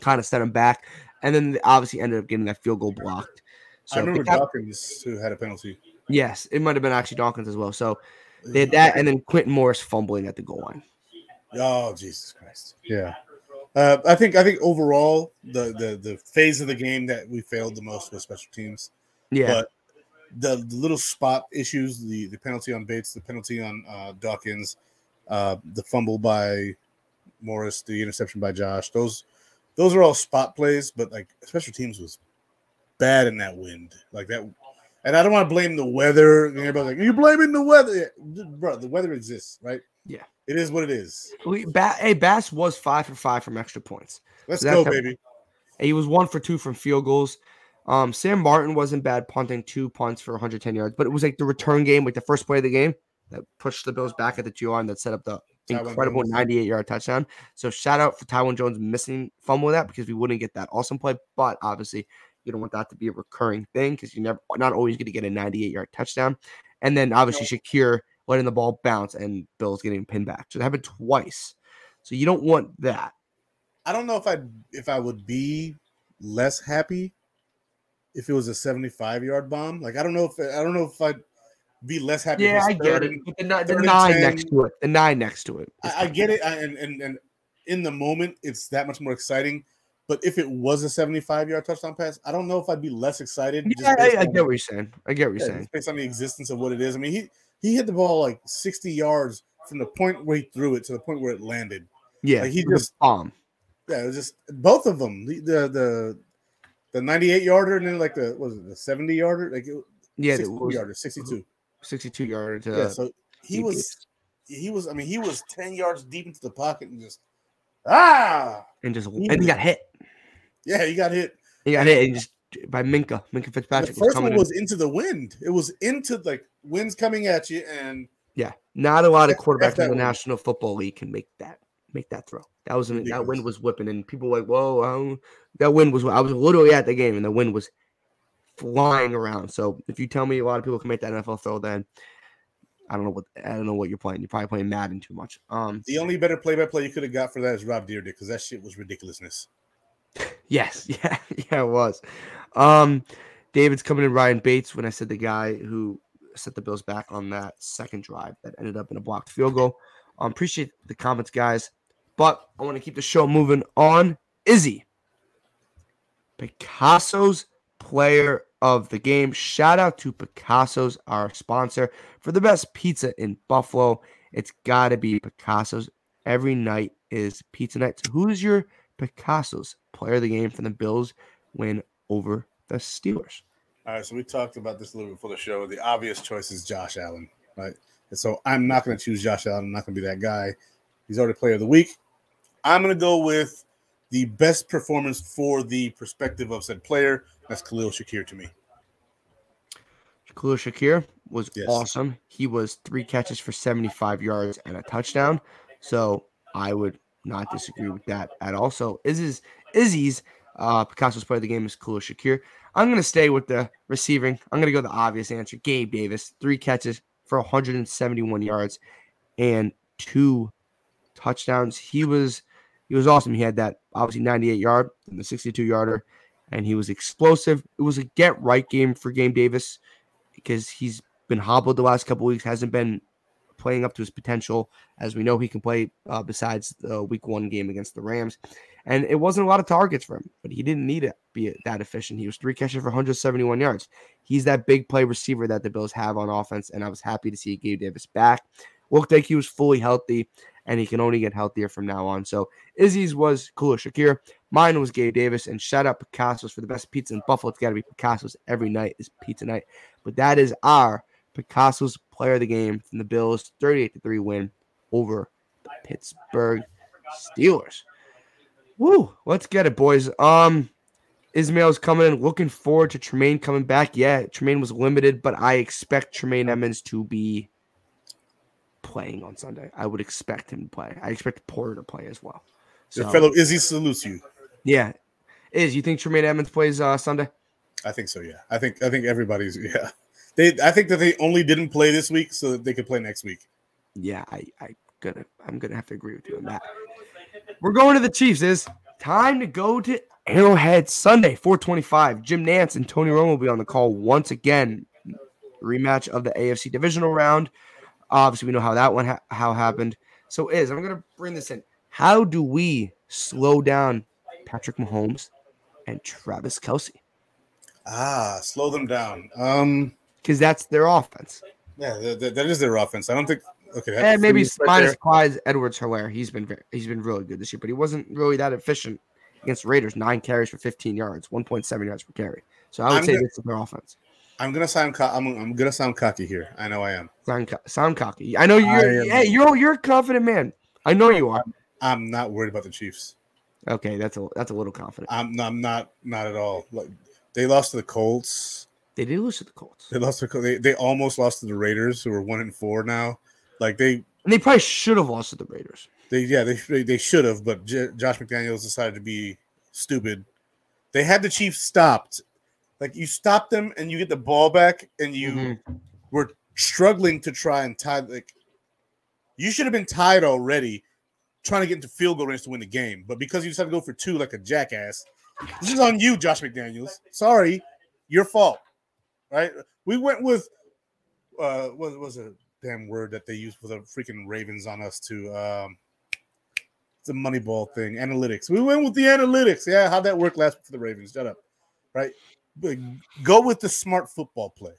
kind of set him back. And then they obviously ended up getting that field goal blocked. So I remember got, Dawkins who had a penalty. Yes, it might have been actually Dawkins as well. So they had that, and then Quentin Morris fumbling at the goal line. Oh Jesus Christ! Yeah, uh, I think I think overall the, the the phase of the game that we failed the most was special teams. Yeah, but the, the little spot issues, the, the penalty on Bates, the penalty on uh, Dawkins, uh, the fumble by Morris, the interception by Josh, those. Those are all spot plays, but like special teams was bad in that wind, like that. And I don't want to blame the weather. And everybody's like, "You're blaming the weather, yeah, bro." The weather exists, right? Yeah, it is what it is. We, ba- hey, Bass was five for five from extra points. Let's so go, how- baby. He was one for two from field goals. Um, Sam Martin wasn't bad punting, two punts for one hundred ten yards, but it was like the return game, like the first play of the game that pushed the Bills back at the two yard that set up the incredible ninety-eight-yard touchdown. So shout out for Tywan Jones missing fumble that because we wouldn't get that awesome play. But obviously, you don't want that to be a recurring thing because you're never not always going to get a ninety-eight-yard touchdown. And then obviously Shakir letting the ball bounce and Bills getting pinned back. So that happened twice. So you don't want that. I don't know if I if I would be less happy if it was a seventy-five-yard bomb. Like I don't know if I don't know if I. Be less happy. Yeah, I get it. But the, the nine next to it. The nine next to it. I, I get it. I, and, and and in the moment, it's that much more exciting. But if it was a seventy-five-yard touchdown pass, I don't know if I'd be less excited. Yeah, I, I get what you're saying. I get what you're yeah, saying. Based on the existence of what it is. I mean, he, he hit the ball like sixty yards from the point where he threw it to the point where it landed. Yeah, like he just bomb. Yeah, it was just both of them. The the the, the ninety-eight yarder and then like the what was it the seventy yarder? Like it, yeah, sixty-two yarder, sixty-two. sixty-two yarder to yeah, so he was he was I mean he was ten yards deep into the pocket and just ah and just he, and he got hit. Yeah, he got hit. He got hit and just by Minka. Minka Fitzpatrick. The first was one was in. into the wind. It was into like winds coming at you and yeah, not a lot of quarterbacks in the National Football League can make that make that throw. That was an, that wind was whipping and people were like, whoa, um, that wind was I was literally at the game and the wind was flying around. So if you tell me a lot of people can make that N F L throw, then I don't know what I don't know what you're playing. You're probably playing Madden too much. Um, the only better play-by-play you could have got for that is Rob Dyrdek because that shit was ridiculousness. Yes, yeah, yeah, it was. Um, David's coming in Ryan Bates when I said the guy who set the Bills back on that second drive that ended up in a blocked field goal. Um, appreciate the comments, guys. But I want to keep the show moving on. Izzy, Picasso's player of the game. Shout out to Picasso's, our sponsor, for the best pizza in Buffalo. It's got to be Picasso's. Every night is pizza night. So who's your Picasso's player of the game for the Bills win over the Steelers? All right, so we talked about this a little bit before the show. The obvious choice is Josh Allen, right? And so I'm not going to choose Josh Allen. I'm not going to be that guy. He's already player of the week. I'm going to go with the best performance for the perspective of said player. That's Khalil Shakir to me. Khalil Shakir was yes. awesome. He was three catches for seventy-five yards and a touchdown. So I would not disagree with that at all. So Izzy's, Izzy's uh, Picasso's player of the game is Khalil Shakir. I'm going to stay with the receiving. I'm going to go the obvious answer. Gabe Davis, three catches for one hundred seventy-one yards and two touchdowns. He was he was awesome. He had that obviously ninety-eight yard and the sixty-two yarder, and he was explosive. It was a get right game for Gabe Davis because he's been hobbled the last couple of weeks, hasn't been playing up to his potential. As we know, he can play uh, besides the week one game against the Rams, and it wasn't a lot of targets for him, but he didn't need to be that efficient. He was three catches for one hundred seventy-one yards. He's that big play receiver that the Bills have on offense, and I was happy to see Gabe Davis back. Looked like he was fully healthy, and he can only get healthier from now on. So Izzy's was Khalil Shakir. Mine was Gabe Davis. And shout out Picasso's for the best pizza in Buffalo. It's got to be Picasso's. Every night is pizza night. But that is our Picasso's player of the game from the Bills. thirty-eight to three win over the Pittsburgh Steelers. Woo! Let's get it, boys. Um, Ismail's coming in. Looking forward to Tremaine coming back. Yeah, Tremaine was limited, but I expect Tremaine Edmonds to be playing on Sunday. I would expect him to play. I expect Porter to play as well. So, your fellow Izzy salutes you. Yeah. Iz, you think Tremaine Edmonds plays uh, Sunday? I think so, yeah. I think I think everybody's yeah. They I think that they only didn't play this week so that they could play next week. Yeah, I, I gonna I'm gonna have to agree with you on that. We're going to the Chiefs, Iz. Time to go to Arrowhead Sunday, four twenty-five. Jim Nantz and Tony Romo will be on the call once again. Rematch of the A F C divisional round. Obviously, we know how that one ha- how happened. So, Iz, I'm going to bring this in. How do we slow down Patrick Mahomes and Travis Kelce? Ah, slow them down. Um, because that's their offense. Yeah, that, that, that is their offense. I don't think. Okay, and maybe right minus Clyde Edwards-Helaire. He's been very, he's been really good this year, but he wasn't really that efficient against Raiders. Nine carries for fifteen yards, one point seven yards per carry. So I would I'm say gonna- this is their offense. I'm gonna sound co- I'm, I'm gonna sound cocky here. I know I am. Sound, co- sound cocky. I know you're. I hey, you're you're a confident man. I know you are. I'm not worried about the Chiefs. Okay, that's a that's a little confident. I'm I'm not not at all. Like, they lost to the Colts. They did lose to the Colts. They lost to they they almost lost to the Raiders, who are one and four now. Like they and they probably should have lost to the Raiders. They yeah they they should have, but J- Josh McDaniels decided to be stupid. They had the Chiefs stopped. Like, you stop them and you get the ball back and you mm-hmm. were struggling to try and tie. Like, you should have been tied already trying to get into field goal range to win the game. But because you decided to go for two like a jackass, this is on you, Josh McDaniels. Sorry. Your fault. Right? We went with uh, – what was a damn word that they used for the freaking Ravens on us to um, – It's a Moneyball thing. Analytics. We went with the analytics. Yeah, how'd that work last for the Ravens? Shut up. Right? Go with the smart football play.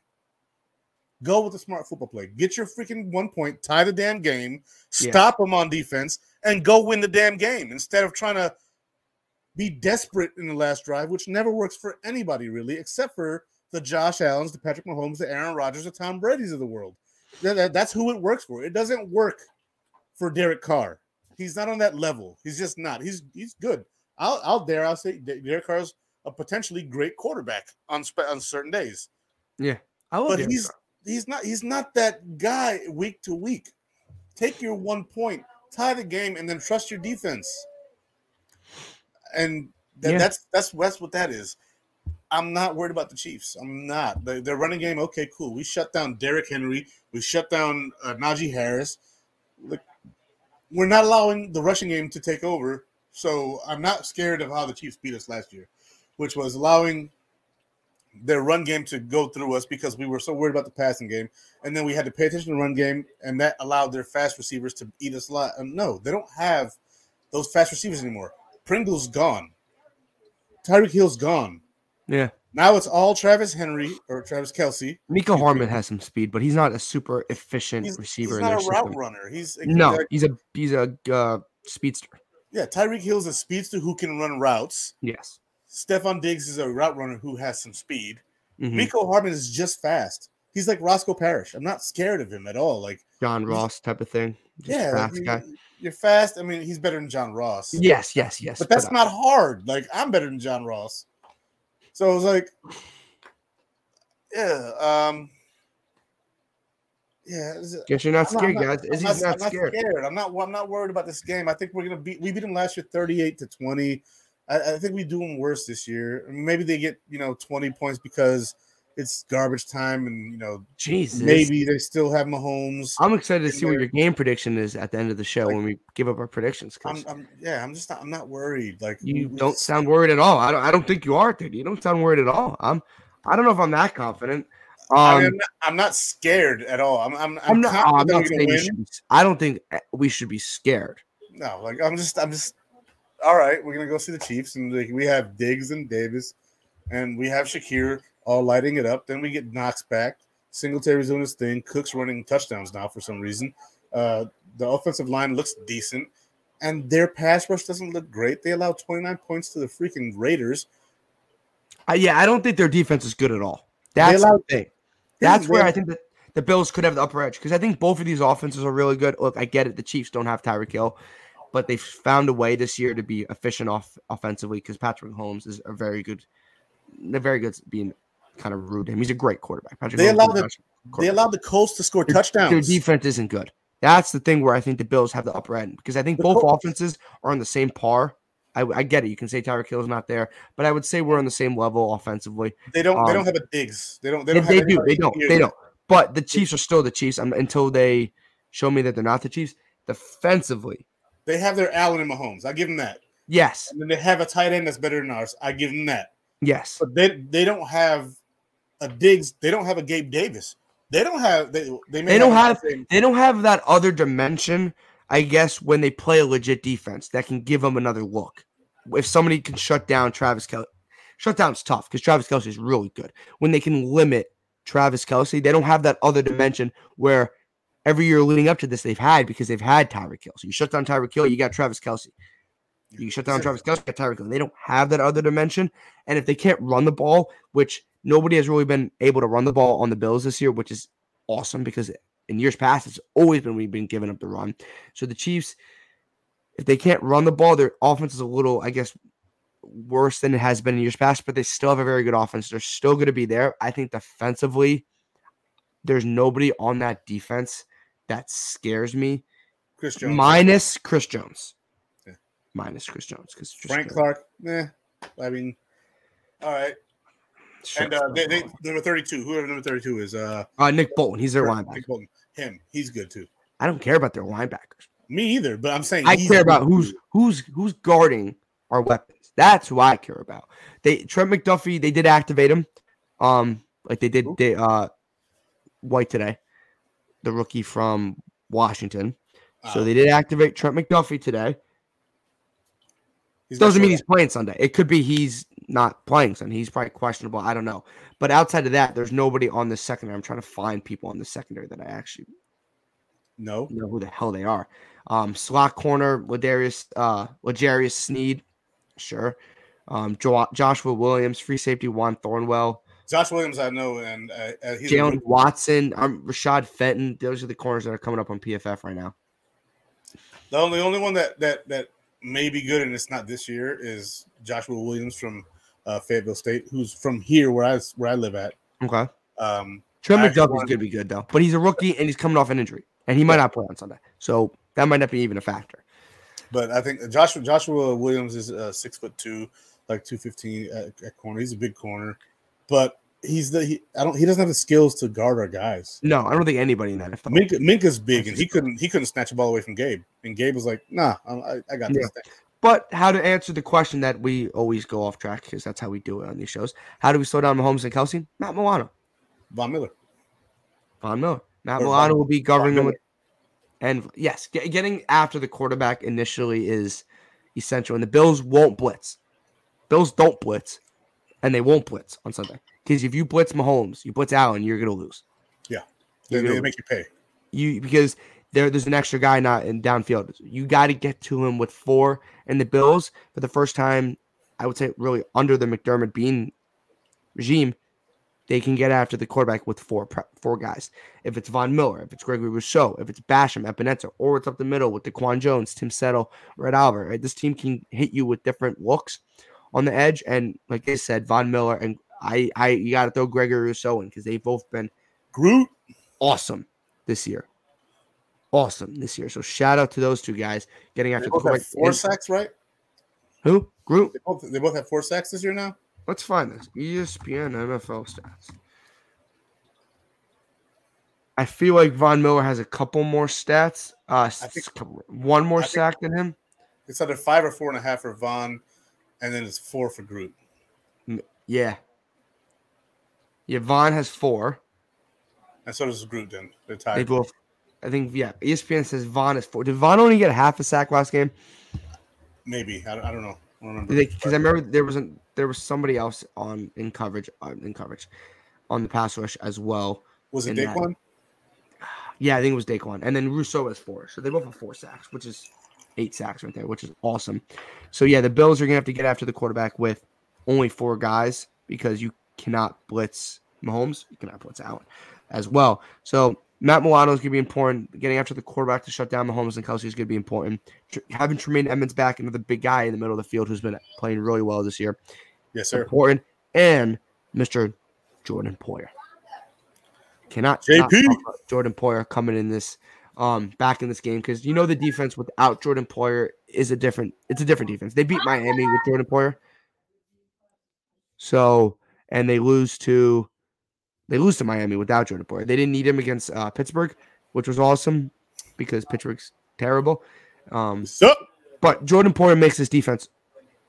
Go with the smart football play. Get your freaking one point. Tie the damn game. Stop yeah. them on defense. And go win the damn game instead of trying to be desperate in the last drive, which never works for anybody, really, except for the Josh Allens, the Patrick Mahomes, the Aaron Rodgers, the Tom Brady's of the world. That, that, that's who it works for. It doesn't work for Derek Carr. He's not on that level. He's just not. He's he's good. I'll, I'll dare I'll say Derek Carr's a potentially great quarterback on spe- on certain days. Yeah, I love but Derek he's Carr. he's not he's not that guy week to week. Take your one point, tie the game, and then trust your defense. And th- yeah. that's that's that's what that is. I'm not worried about the Chiefs. I'm not. They, they're running game. Okay, cool. We shut down Derrick Henry. We shut down uh, Najee Harris. Like, we're not allowing the rushing game to take over, so I'm not scared of how the Chiefs beat us last year, which was allowing their run game to go through us because we were so worried about the passing game, and then we had to pay attention to the run game, and that allowed their fast receivers to eat us alive. And no, they don't have those fast receivers anymore. Pringle's gone. Tyreek Hill's gone. Yeah. Now it's all Travis Henry or Travis Kelce. Nico Harmon has some speed, but he's not a super efficient he's, receiver. He's not in their a route system. runner. He's a, no, he's a he's a uh, speedster. Yeah, Tyreek Hill's a speedster who can run routes. Yes. Stephon Diggs is a route runner who has some speed. Mm-hmm. Nico Harmon is just fast. He's like Roscoe Parrish. I'm not scared of him at all. Like John Ross type of thing. Just yeah, fast like, guy. You're fast. I mean, he's better than John Ross. Yes, yes, yes. But that's but, uh, not hard. Like I'm better than John Ross. So I was like, yeah, um, yeah. Guess you're not scared, guys. He's not scared. I'm not scared. I'm not. I'm not worried about this game. I think we're gonna beat. We beat them last year, thirty-eight to twenty. I, I think we do them worse this year. Maybe they get you know twenty points because it's garbage time, and you know, Jesus. Maybe they still have Mahomes. I'm excited to see what your game prediction is at the end of the show like, when we give up our predictions. I'm, I'm, yeah, I'm just not, I'm not worried. Like you don't just, sound worried at all. I don't. I don't think you are, dude. You don't sound worried at all. I'm. I don't know if I'm that confident. Um, I mean, I'm, not, I'm not scared at all. I'm. I'm. I'm, I'm not. I'm not saying you should be, I don't think we should be scared. No, like I'm just. I'm just. All right, we're gonna go see the Chiefs, and like, we have Diggs and Davis, and we have Shakir. All lighting it up. Then we get Knox back. Singletary's doing his thing. Cook's running touchdowns now for some reason. Uh, the offensive line looks decent. And their pass rush doesn't look great. They allow twenty-nine points to the freaking Raiders. Uh, yeah, I don't think their defense is good at all. That's the thing. That's where I think that the Bills could have the upper edge. Because I think both of these offenses are really good. Look, I get it. The Chiefs don't have Tyreek Hill. But they've found a way this year to be efficient off- offensively because Patrick Mahomes is a very good – they're very good at being – kind of rude him. He's a great quarterback. Patrick they allowed the they allowed the Colts to score their, touchdowns. Their defense isn't good. That's the thing where I think the Bills have the upper end because I think the both Colts. offenses are on the same par. I, I get it. You can say Tyreek Hill's not there, but I would say we're on the same level offensively. They don't. Um, they don't have a Diggs. They don't. They don't. They, have they do. They don't. They don't. But the Chiefs are still the Chiefs um, until they show me that they're not the Chiefs. Defensively, they have their Allen and Mahomes. I give them that. Yes. And then they have a tight end that's better than ours. I give them that. Yes. But they they don't have. A Diggs, they don't have a Gabe Davis. They don't have they they, may they don't have, have they don't have that other dimension, I guess, when they play a legit defense that can give them another look. If somebody can shut down Travis Kelce, shut down's tough because Travis Kelce is really good. When they can limit Travis Kelce, they don't have that other dimension where every year leading up to this they've had because they've had Tyreek Hill. So you shut down Tyreek Hill, you got Travis Kelce. You shut down Travis Kelce, you got Tyreek Hill. They don't have that other dimension, and if they can't run the ball, which nobody has really been able to run the ball on the Bills this year, which is awesome because in years past, it's always been we've been giving up the run. So the Chiefs, if they can't run the ball, their offense is a little, I guess, worse than it has been in years past, but they still have a very good offense. They're still going to be there. I think defensively, there's nobody on that defense that scares me. Chris Jones. Minus Chris Jones. Yeah. Minus Chris Jones. Because Frank Clark, eh, I mean, all right. Sure. And uh, they, they, number thirty-two, whoever number thirty-two is, uh, uh, Nick Bolton. He's their linebacker. Nick Bolton. Him, he's good too. I don't care about their linebackers. Me either, but I'm saying I care about who's who's who's guarding our weapons. That's who I care about. They Trent McDuffie. They did activate him, um, like they did. They uh, White today, the rookie from Washington. So uh, they did activate Trent McDuffie today. He's Doesn't mean he's playing Sunday. It could be he's not playing Sunday. He's probably questionable. I don't know. But outside of that, there's nobody on the secondary. I'm trying to find people on the secondary that I actually know, know who the hell they are. Um, slot corner, Ladarius, uh, Ladarius Sneed. Sure. Um, jo- Joshua Williams, free safety, Juan Thornwell. Josh Williams, I know, and uh, he's Jalen Watson, um, Rashad Fenton. Those are the corners that are coming up on P F F right now. The only only one that that that may be good, and it's not this year, is Joshua Williams from uh, Fayetteville State, who's from here where I where I live at. Okay. Um, Trey McDuffie's gonna be good though, but he's a rookie and he's coming off an injury, and he might not play on Sunday, so that might not be even a factor. But I think Joshua Joshua Williams is uh, six foot two, like two fifteen at, at corner. He's a big corner. But he's the he, I don't he doesn't have the skills to guard our guys. No, I don't think anybody in that. Minka, Minka's big, and he couldn't he couldn't snatch a ball away from Gabe, and Gabe was like, "Nah, I, I got yeah. this thing." But how to answer the question that we always go off track because that's how we do it on these shows? How do we slow down Mahomes and Kelce? Matt Milano, Von Miller, Von Miller. Matt or Milano Von, will be governing them, with, and yes, get, getting after the quarterback initially is essential. And the Bills won't blitz. Bills don't blitz. And they won't blitz on Sunday. Because if you blitz Mahomes, you blitz Allen, you're going to lose. Yeah. They, they make you pay. You Because there, there's an extra guy not in downfield. You got to get to him with four. And the Bills, for the first time, I would say really under the McDermott Bean regime, they can get after the quarterback with four pre- four guys. If it's Von Miller, if it's Gregory Rousseau, if it's Basham, Epinesa, or it's up the middle with Daquan Jones, Tim Settle, Ed Oliver, right? This team can hit you with different looks on the edge, and like they said, Von Miller, and I, I you got to throw Gregory Rousseau in because they've both been Groot awesome this year. Awesome this year. So shout out to those two guys getting after they both the have four instance. Sacks, right? Who? Groot. They both, they both have four sacks this year now? Let's find this. E S P N N F L stats. I feel like Von Miller has a couple more stats. Uh, I think, one more I sack than him. It's either five or four and a half for Von. And then it's four for Groot. Yeah. Yeah, Vaughn has four. And so does Groot then. They're tied. They both, I think, yeah. E S P N says Vaughn is four. Did Vaughn only get a half a sack last game? Maybe. I don't, I don't know. I don't remember. Because I remember there was an, there was somebody else on in coverage on, in coverage on the pass rush as well. Was it Daquan? That. Yeah, I think it was Daquan. And then Rousseau has four. So they both have four sacks, which is eight sacks right there, which is awesome. So, yeah, the Bills are going to have to get after the quarterback with only four guys because you cannot blitz Mahomes. You cannot blitz Allen as well. So, Matt Milano is going to be important. Getting after the quarterback to shut down Mahomes and Kelce is going to be important. Tr- having Tremaine Edmonds back, another big guy in the middle of the field who's been playing really well this year. Yes, sir. Important. And Mister Jordan Poyer. Cannot J P. Jordan Poyer coming in this Um, back in this game because you know the defense without Jordan Poyer is a different – it's a different defense. They beat Miami with Jordan Poyer. So – and they lose to – they lose to Miami without Jordan Poyer. They didn't need him against uh, Pittsburgh, which was awesome because Pittsburgh's terrible. Um, so- but Jordan Poyer makes this defense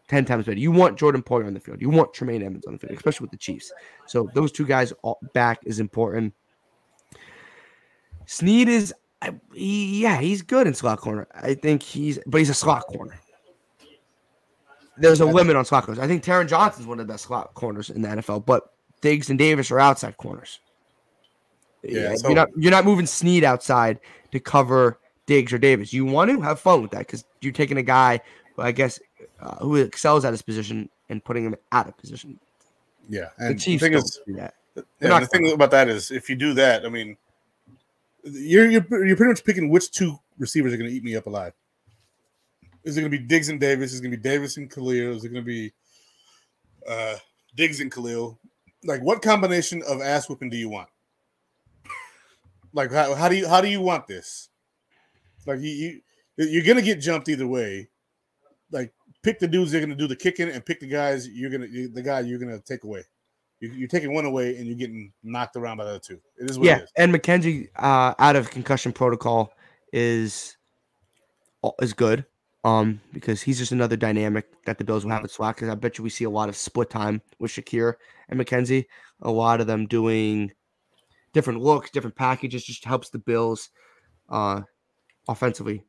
ten times better. You want Jordan Poyer on the field. You want Tremaine Edmonds on the field, especially with the Chiefs. So those two guys back is important. Sneed is – I, he, yeah, he's good in slot corner. I think he's, but he's a slot corner. There's a limit on slot corners. I think Taron Johnson's one of the best slot corners in the N F L, but Diggs and Davis are outside corners. Yeah, yeah so, you're not you're not moving Sneed outside to cover Diggs or Davis. You want to have fun with that because you're taking a guy, I guess, uh, who excels at his position and putting him out of position. Yeah, and the Chiefs the thing don't is, do that. Yeah, not the thing fun. About that is if you do that, I mean. You're, you're you're pretty much picking which two receivers are going to eat me up alive. Is it going to be Diggs and Davis? Is it going to be Davis and Khalil? Is it going to be uh, Diggs and Khalil? Like, what combination of ass whooping do you want? Like, how, how do you how do you want this? Like, you, you you're going to get jumped either way. Like, pick the dudes they're going to do the kicking, and pick the guys you're going to the guy you're going to take away. You're taking one away, and you're getting knocked around by the other two. It is what yeah, it is. And McKenzie uh, out of concussion protocol is is good um, because he's just another dynamic that the Bills will have at slot because I bet you we see a lot of split time with Shakir and McKenzie, a lot of them doing different looks, different packages, just helps the Bills uh, offensively.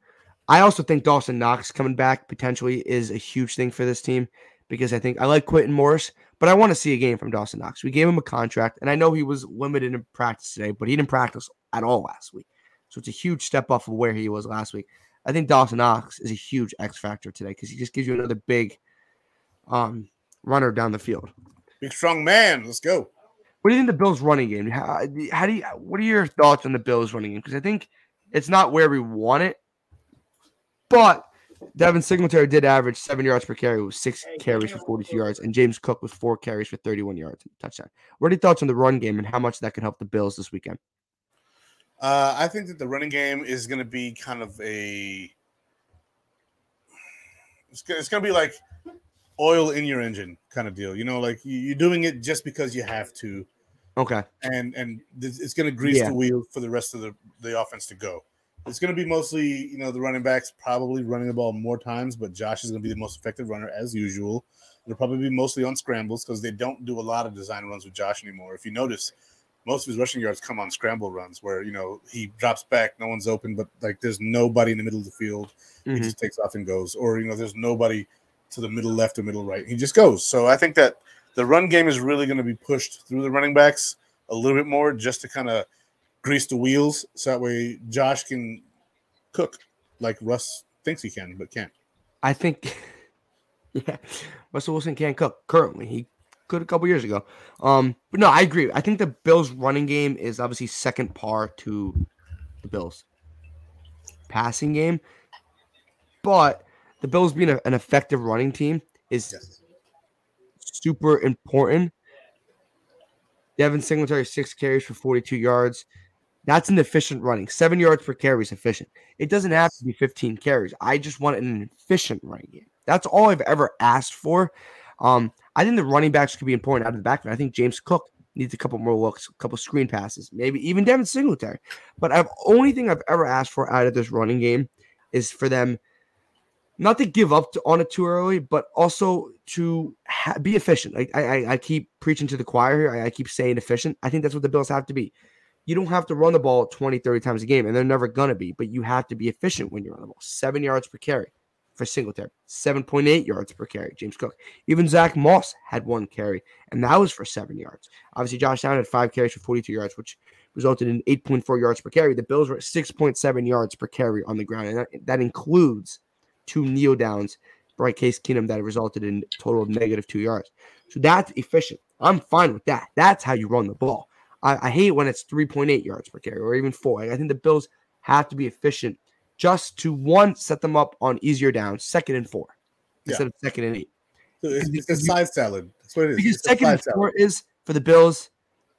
I also think Dawson Knox coming back potentially is a huge thing for this team because I think I like Quentin Morris, but I want to see a game from Dawson Knox. We gave him a contract, and I know he was limited in practice today, but he didn't practice at all last week. So it's a huge step off of where he was last week. I think Dawson Knox is a huge X factor today because he just gives you another big um, runner down the field. Big strong man. Let's go. What do you think the Bills running game? How, how do you, what are your thoughts on the Bills running game? Because I think it's not where we want it, but Devin Singletary did average seven yards per carry with six carries for forty-two yards, and James Cook with four carries for thirty-one yards and touchdown. What are your thoughts on the run game and how much that could help the Bills this weekend? Uh, I think that the running game is going to be kind of a – it's going to be like oil in your engine kind of deal. You know, like you're doing it just because you have to. Okay. And and it's going to grease yeah. the wheel for the rest of the, the offense to go. It's going to be mostly, you know, the running backs probably running the ball more times, but Josh is going to be the most effective runner as usual. It'll probably be mostly on scrambles because they don't do a lot of design runs with Josh anymore. If you notice – most of his rushing yards come on scramble runs where, you know, he drops back, no one's open, but, like, there's nobody in the middle of the field. Mm-hmm. He just takes off and goes. Or, you know, there's nobody to the middle left or middle right. He just goes. So I think that the run game is really going to be pushed through the running backs a little bit more just to kind of grease the wheels so that way Josh can cook like Russ thinks he can but can't. I think, yeah, Russell Wilson can't cook currently. He could a couple years ago. Um, but no, I agree. I think the Bills running game is obviously second par to the Bills passing game, but the Bills being a, an effective running team is yes. super important. Devin Singletary, six carries for forty-two yards. That's an efficient running. Seven yards per carry is efficient. It doesn't have to be fifteen carries. I just want an efficient running game. That's all I've ever asked for. Um, I think the running backs could be important out of the backfield. I think James Cook needs a couple more looks, a couple screen passes, maybe even Devin Singletary. But the only thing I've ever asked for out of this running game is for them not to give up to, on it too early, but also to ha- be efficient. Like I, I, I keep preaching to the choir here. I, I keep saying efficient. I think that's what the Bills have to be. You don't have to run the ball twenty, thirty times a game, and they're never going to be, but you have to be efficient when you run the ball. Seven yards per carry for Singletary, seven point eight yards per carry, James Cook. Even Zach Moss had one carry, and that was for seven yards. Obviously, Josh Allen had five carries for forty-two yards, which resulted in eight point four yards per carry. The Bills were at six point seven yards per carry on the ground, and that, that includes two kneel downs by Case Keenum that resulted in a total of negative two yards. So that's efficient. I'm fine with that. That's how you run the ball. I, I hate when it's three point eight yards per carry or even four. I think the Bills have to be efficient just to, one, set them up on easier downs, second and four, yeah. instead of second and eight. So it's, it's a side salad. That's what it is. Because it's second and four salad. Is, for the Bills,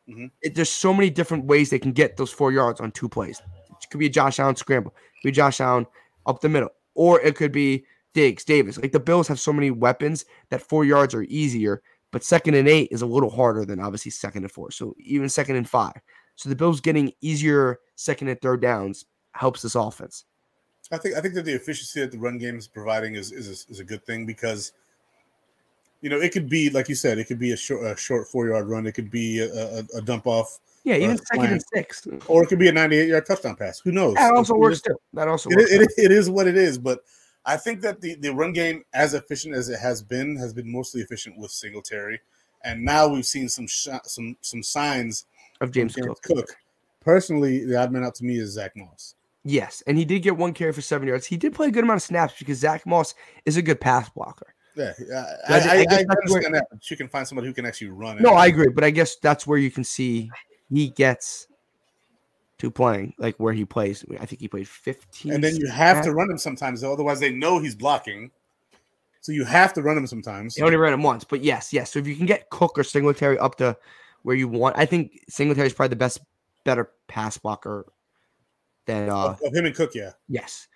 mm-hmm. it, there's so many different ways they can get those four yards on two plays. It could be a Josh Allen scramble. It could be Josh Allen up the middle. Or it could be Diggs, Davis. Like, the Bills have so many weapons that four yards are easier, but second and eight is a little harder than, obviously, second and four. So even second and five. So the Bills getting easier second and third downs helps this offense. I think I think that the efficiency that the run game is providing is is a, is a good thing because, you know, it could be, like you said, it could be a short, a short four-yard run. It could be a, a, a dump-off. Yeah, even uh, second and six. Or it could be a ninety-eight-yard touchdown pass. Who knows? That also it, works, it, too. That also it, works. It, it, it is what it is, but I think that the, the run game, as efficient as it has been, has been mostly efficient with Singletary, and now we've seen some sh- some some signs of James, James Cook. Cook. Personally, the odd man out to me is Zach Moss. Yes, and he did get one carry for seven yards. He did play a good amount of snaps because Zach Moss is a good pass blocker. Yeah, yeah. I, I, I, I, I understand that, but you can find somebody who can actually run. No, I agree, but I guess that's where you can see he gets to playing, like where he plays. I think he played fifteen. And then you have snaps. to run him sometimes, though, otherwise they know he's blocking. So you have to run him sometimes. They only ran him once, but yes, yes. So if you can get Cook or Singletary up to where you want, I think Singletary is probably the best, better pass blocker That uh, of him and Cook, yeah, yes.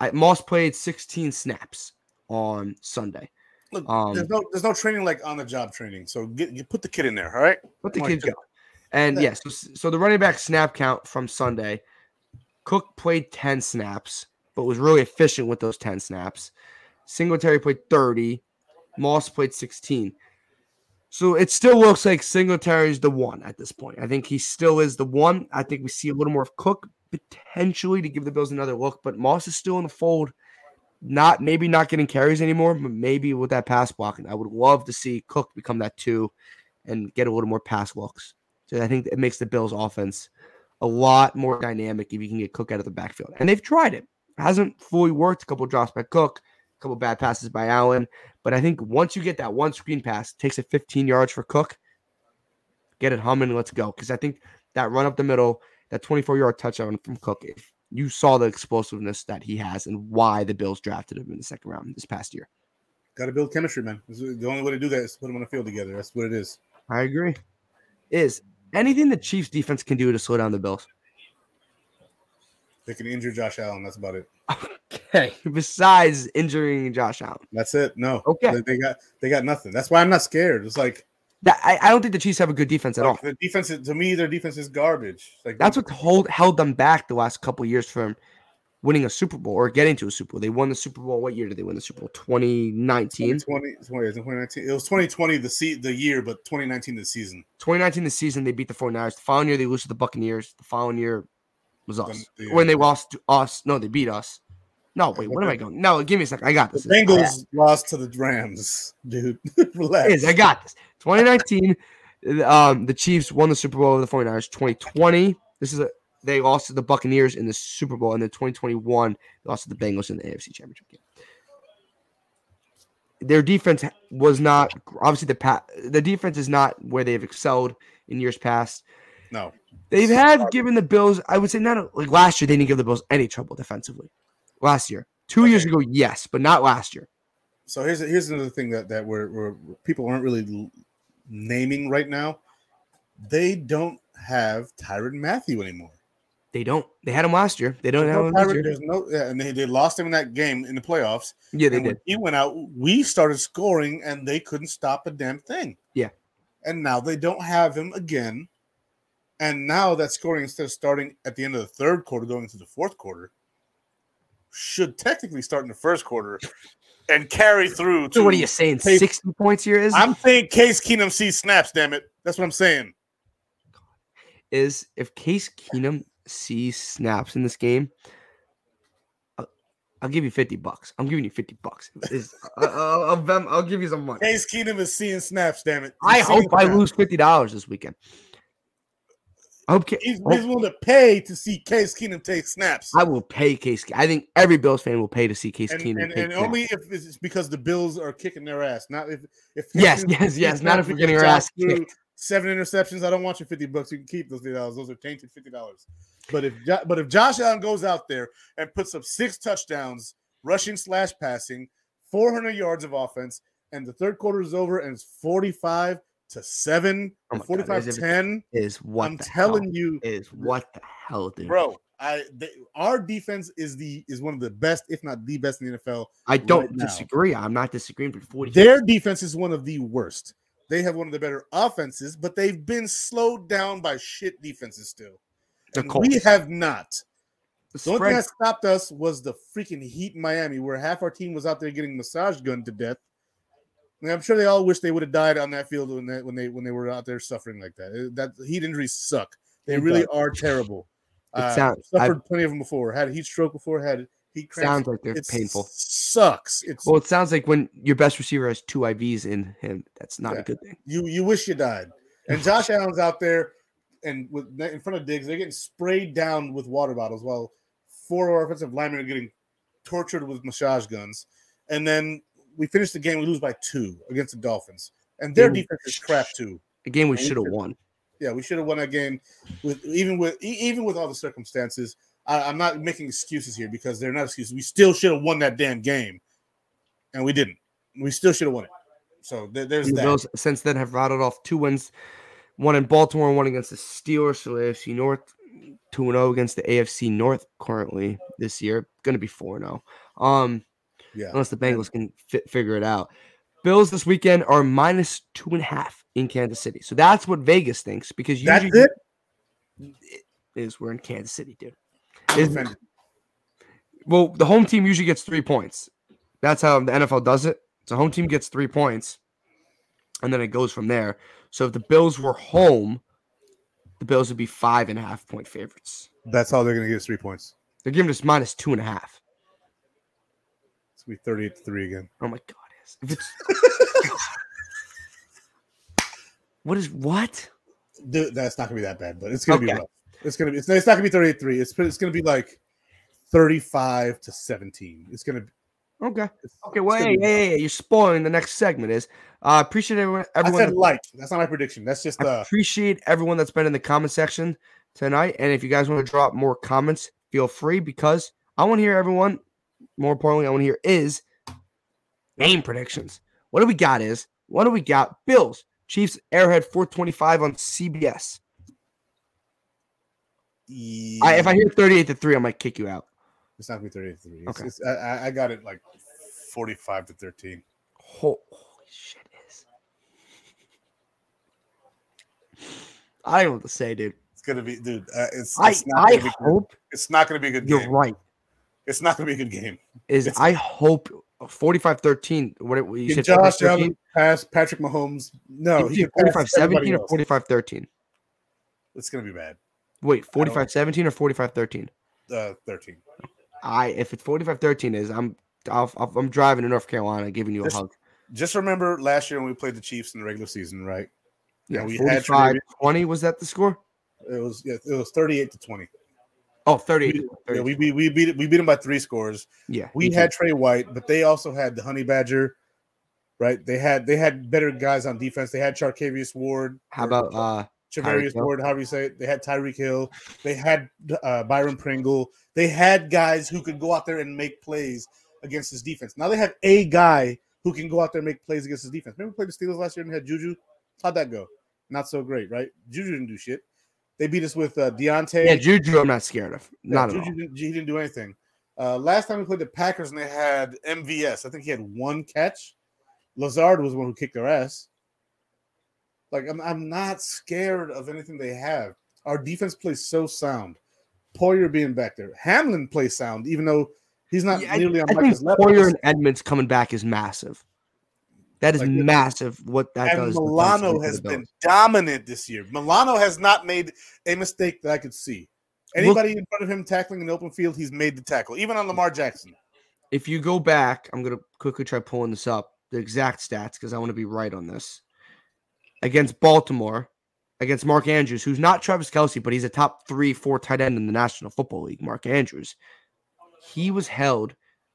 I, Moss played sixteen snaps on Sunday. Look, um, there's no there's no training like on the job training, so get, get put the kid in there, all right? Put the kid go. And yeah, so, so the running back snap count from Sunday, Cook played ten snaps, but was really efficient with those ten snaps. Singletary played thirty, Moss played sixteen. So it still looks like Singletary is the one at this point. I think he still is the one. I think we see a little more of Cook, potentially to give the Bills another look, but Moss is still in the fold. Not maybe not getting carries anymore, but maybe with that pass blocking. I would love to see Cook become that too and get a little more pass looks. So I think it makes the Bills offense a lot more dynamic if you can get Cook out of the backfield. And they've tried it. It hasn't fully worked. A couple drops by Cook, a couple bad passes by Allen. But I think once you get that one screen pass, it takes it fifteen yards for Cook, get it humming, let's go. Because I think that run up the middle, that twenty-four-yard touchdown from Cook, if you saw the explosiveness that he has and why the Bills drafted him in the second round this past year. Got to build chemistry, man. The only way to do that is put them on the field together. That's what it is. I agree. Is anything the Chiefs defense can do to slow down the Bills? They can injure Josh Allen. That's about it. Okay. Besides injuring Josh Allen. That's it. No. Okay. They, they got they got nothing. That's why I'm not scared. It's like that, I, I don't think the Chiefs have a good defense at all. The defense, to me, their defense is garbage. Like that's what hold, held them back the last couple of years from winning a Super Bowl or getting to a Super Bowl. They won the Super Bowl. What year did they win the Super Bowl? twenty nineteen twenty nineteen It was twenty twenty the se- the year, but twenty nineteen the season. twenty nineteen the season, they beat the 49ers. The following year, they lose to the Buccaneers. The following year was us. The, the, when they lost to us. No, they beat us. No, wait, what am I going? No, give me a second. I got this. The Bengals lost to the Rams, dude. Relax. Is, I got this. twenty nineteen um, the Chiefs won the Super Bowl over the 49ers. twenty twenty this is a, they lost to the Buccaneers in the Super Bowl. And then twenty twenty-one they lost to the Bengals in the A F C Championship game. Their defense was not, obviously, the pa- the defense is not where they've excelled in years past. No. They've had given the Bills, I would say, not a, like last year, they didn't give the Bills any trouble defensively. Last year, two okay. years ago, yes, but not last year. So here's here's another thing that that we're, we're people aren't really naming right now. They don't have Tyrann Mathieu anymore. They don't. They had him last year. They don't there's have no him Tyrann, last year. There's no, yeah, and they, they lost him in that game in the playoffs. Yeah, they and did. When he went out, we started scoring, and they couldn't stop a damn thing. Yeah, and now they don't have him again. And now that scoring, instead of starting at the end of the third quarter, going into the fourth quarter, should technically start in the first quarter and carry through. To so what are you saying? Case. sixty points here is? I'm saying Case Keenum sees snaps, damn it. That's what I'm saying. Is if Case Keenum sees snaps in this game, I'll, I'll give you fifty bucks I'm giving you fifty bucks Is, I'll, I'll, I'll, I'll give you some money. Case Keenum is seeing snaps, damn it. He's I hope I snaps. lose fifty dollars this weekend. Okay. He's, he's willing to pay to see Case Keenum take snaps. I will pay Case Keenum. I think every Bills fan will pay to see Case and, Keenum. And, take and snaps. Only if it's because the Bills are kicking their ass. Not if, if yes, Keenum, yes, yes. Not if we're getting our ass kicked. Seven interceptions. I don't want your fifty bucks You can keep those fifty dollars Those are tainted fifty dollars But if but if Josh Allen goes out there and puts up six touchdowns, rushing slash passing, four hundred yards of offense, and the third quarter is over and it's forty-five to seven, oh forty-five ten is what I'm telling hell. you is what the hell, dude. Bro, I they, our defense is the is one of the best, if not the best in the N F L. I don't right disagree. Now. I'm not disagreeing. But forty their defense is one of the worst. They have one of the better offenses, but they've been slowed down by shit defenses still. And we have not. The, the only thing that stopped us was the freaking heat in Miami, where half our team was out there getting massage gunned to death. I'm sure they all wish they would have died on that field when they when they when they were out there suffering like that. That heat injuries suck. They it really does. are terrible. Uh, sounds, suffered I've, plenty of them before. Had a heat stroke before. Had heat cramps. Sounds like they're it's painful. Sucks. It's, well, it sounds like when your best receiver has two I Vs in him, that's not yeah. a good thing. You you wish you died. And Josh Allen's out there, and with, in front of Diggs, they're getting sprayed down with water bottles while four of our offensive linemen are getting tortured with massage guns, and then. We finished the game. We lose by two against the Dolphins, and their game defense is crap too. A game we should have won. Yeah, we should have won that game. With even with even with all the circumstances, I, I'm not making excuses here because they're not excuses. We still should have won that damn game, and we didn't. We still should have won it. So th- there's and that. Those since then have rattled off two wins, one in Baltimore, and one against the Steelers. So the A F C North, two and zero against the A F C North currently this year. Going to be four and zero. Um. Yeah. Unless the Bengals can fi- figure it out. Bills this weekend are minus two and a half in Kansas City. So that's what Vegas thinks because that's usually it? It is we're in Kansas City, dude. It's, well, the home team usually gets three points. That's how the N F L does it. So home team gets three points, and then it goes from there. So if the Bills were home, the Bills would be five and a half point favorites. That's how they're going to give us three points. They're giving us minus two and a half. It's going to be thirty-eight to three again. Oh, my God. If it's... What is what? Dude, that's not going to be that bad, but it's going to okay. be rough. It's going to be, it's, it's not going to be thirty-eight to three. It's, it's going to be like thirty-five to seventeen. It's going to be. Okay. Okay. Well, hey, hey, hey, you're spoiling the next segment. Is I uh, appreciate everyone. everyone I said like. That's not my prediction. That's just. Uh, appreciate everyone that's been in the comment section tonight. And if you guys want to drop more comments, feel free, because I want to hear everyone. More importantly, I want to hear is game predictions. What do we got? Is what do we got? Bills, Chiefs, Arrowhead, four twenty-five on C B S. Yeah. I, if I hear thirty-eight to three, I might kick you out. It's not going to be thirty-eight to three. Okay. It's, it's, I, I got it like forty-five to thirteen. Holy shit, is. I don't know what to say, dude. It's going to be, dude. Uh, it's, I, it's not I gonna hope. Be, it's not going to be a good you're game. You're right. It's not going to be a good game. Is it's, I hope forty-five thirteen. What it, you said Josh Allen pass Patrick Mahomes. No, he forty-five seventeen or forty-five thirteen. It's going to be bad. Wait, forty-five seventeen or forty-five thirteen? Uh, thirteen. I if it's forty-five thirteen is I'm I'll, I'll, I'm driving to North Carolina giving you just, a hug. Just remember last year when we played the Chiefs in the regular season, right? Yeah, we had forty-five twenty. Was that the score? It was yeah, it was thirty-eight to twenty. Oh, thirty-eight. We, yeah, we beat we beat we beat them by three scores. Yeah, we had Trey White, but they also had the Honey Badger, right? They had they had better guys on defense. They had Charcavius Ward. How about uh Charcavius Ward, however you say it. They had Tyreek Hill. They had uh, Byron Pringle. They had guys who could go out there and make plays against his defense. Now they have a guy who can go out there and make plays against his defense. Remember we played the Steelers last year and had JuJu? How'd that go? Not so great, right? JuJu didn't do shit. They beat us with uh, Deontay. Yeah, JuJu I'm not scared of. Not yeah, at JuJu all. Didn't, he didn't do anything. Uh, last time we played the Packers and they had M V S. I think he had one catch. Lazard was the one who kicked their ass. Like, I'm, I'm not scared of anything they have. Our defense plays so sound. Poyer being back there. Hamlin plays sound, even though he's not yeah, nearly I, on I Mike's level. Poyer and Edmonds coming back is massive. That is like, massive what that and does. And Milano has been dominant this year. Milano has not made a mistake that I could see. Anybody Look, in front of him tackling an open field, he's made the tackle, even on Lamar Jackson. If you go back, I'm going to quickly try pulling this up, the exact stats, because I want to be right on this. Against Baltimore, against Mark Andrews, who's not Travis Kelce, but he's a top three, four tight end in the National Football League, Mark Andrews. He was held